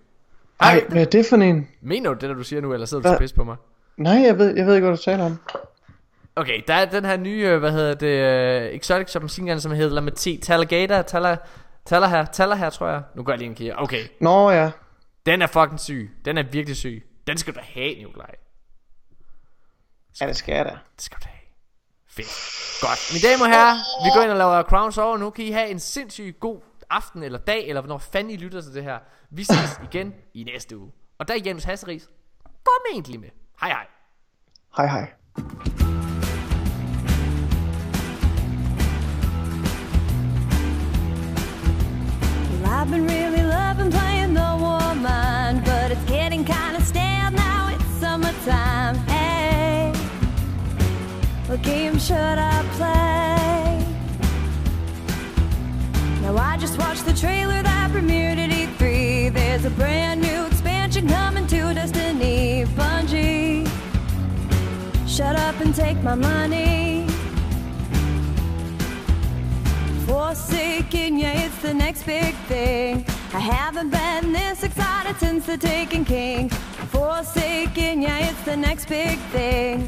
Ej, Ej den, hvad er det for en? Mener du det, der du siger nu, eller sidder du så pisse på mig? Nej, jeg ved, jeg ved ikke, hvad du taler om. Okay, der er den her nye, hvad hedder det, uh, Exotic Submachine Gun, som hedder med T, Talagator, Taller, Taller her, Taller her, tror jeg. Nu gør jeg lige en kigge. Okay. Nå ja. Den er fucking syg. Den er virkelig syg. Den skal du da have, Nikolaj. Ja, det skal jeg da. Det skal du da have. Fedt. Godt. Mine damer og herrer, vi går ind og laver Crowns over nu. Kan I have en sindssygt god aften eller dag, eller hvornår fanden I lytter til det her. Vi ses igen i næste uge. Og der er Jens Hasseris formentlig med. Hej hej. Hej hej. I've been really loving playing the war mind, but it's getting kind of stale now. It's summertime. Hey, what game should I play? Now I just watched the trailer that premiered at E three. There's a brand new expansion coming to Destiny. Bungie, shut up and take my money. Forsaken, yeah, it's the next big thing. I haven't been this excited since the Taken King. Forsaken, yeah, it's the next big thing.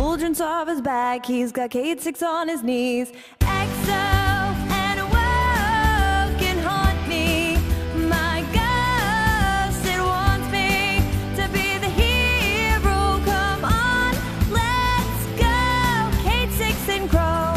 Uldren Sov is back, he's got Cayde six on his knees. X O and woe can haunt me. My ghost, it wants me to be the hero. Come on, let's go. Cayde six and Crow.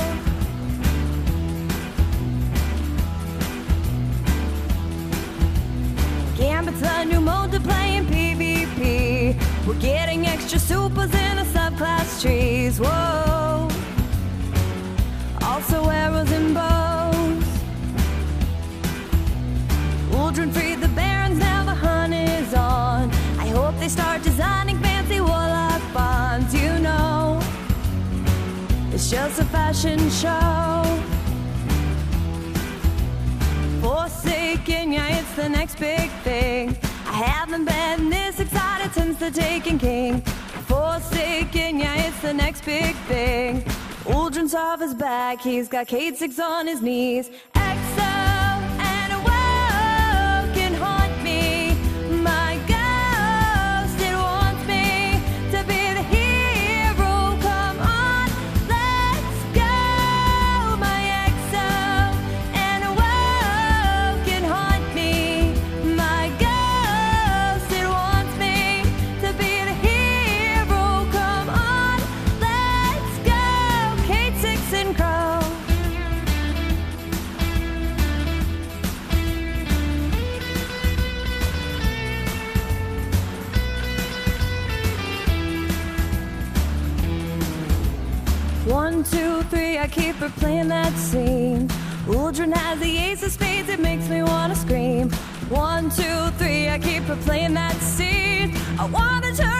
Gambit's a new mode to play in PvP. We're getting extra supers in our subclass trees. Whoa. Also arrows and bows. Uldren freed the barons, now the hunt is on. I hope they start designing fancy warlock bonds. You know, it's just a fashion show. Forsaken, yeah, it's the next big thing. I haven't been this excited since the Taken King. Forsaken, yeah, it's the next big thing. Uldren Sov is back, he's got Cayde six on his knees. X O and woe can haunt me. My ghost, it wants me to be the hero. Come on, let's go. My X O and woe can haunt me. My ghost, it wants me to be the hero. Come on, let's go. Cayde six and Crow. One, two, three, I keep replaying that scene. Uldren has the ace of spades, it makes me wanna scream. One, two, three, I keep replaying that scene. I wanna turn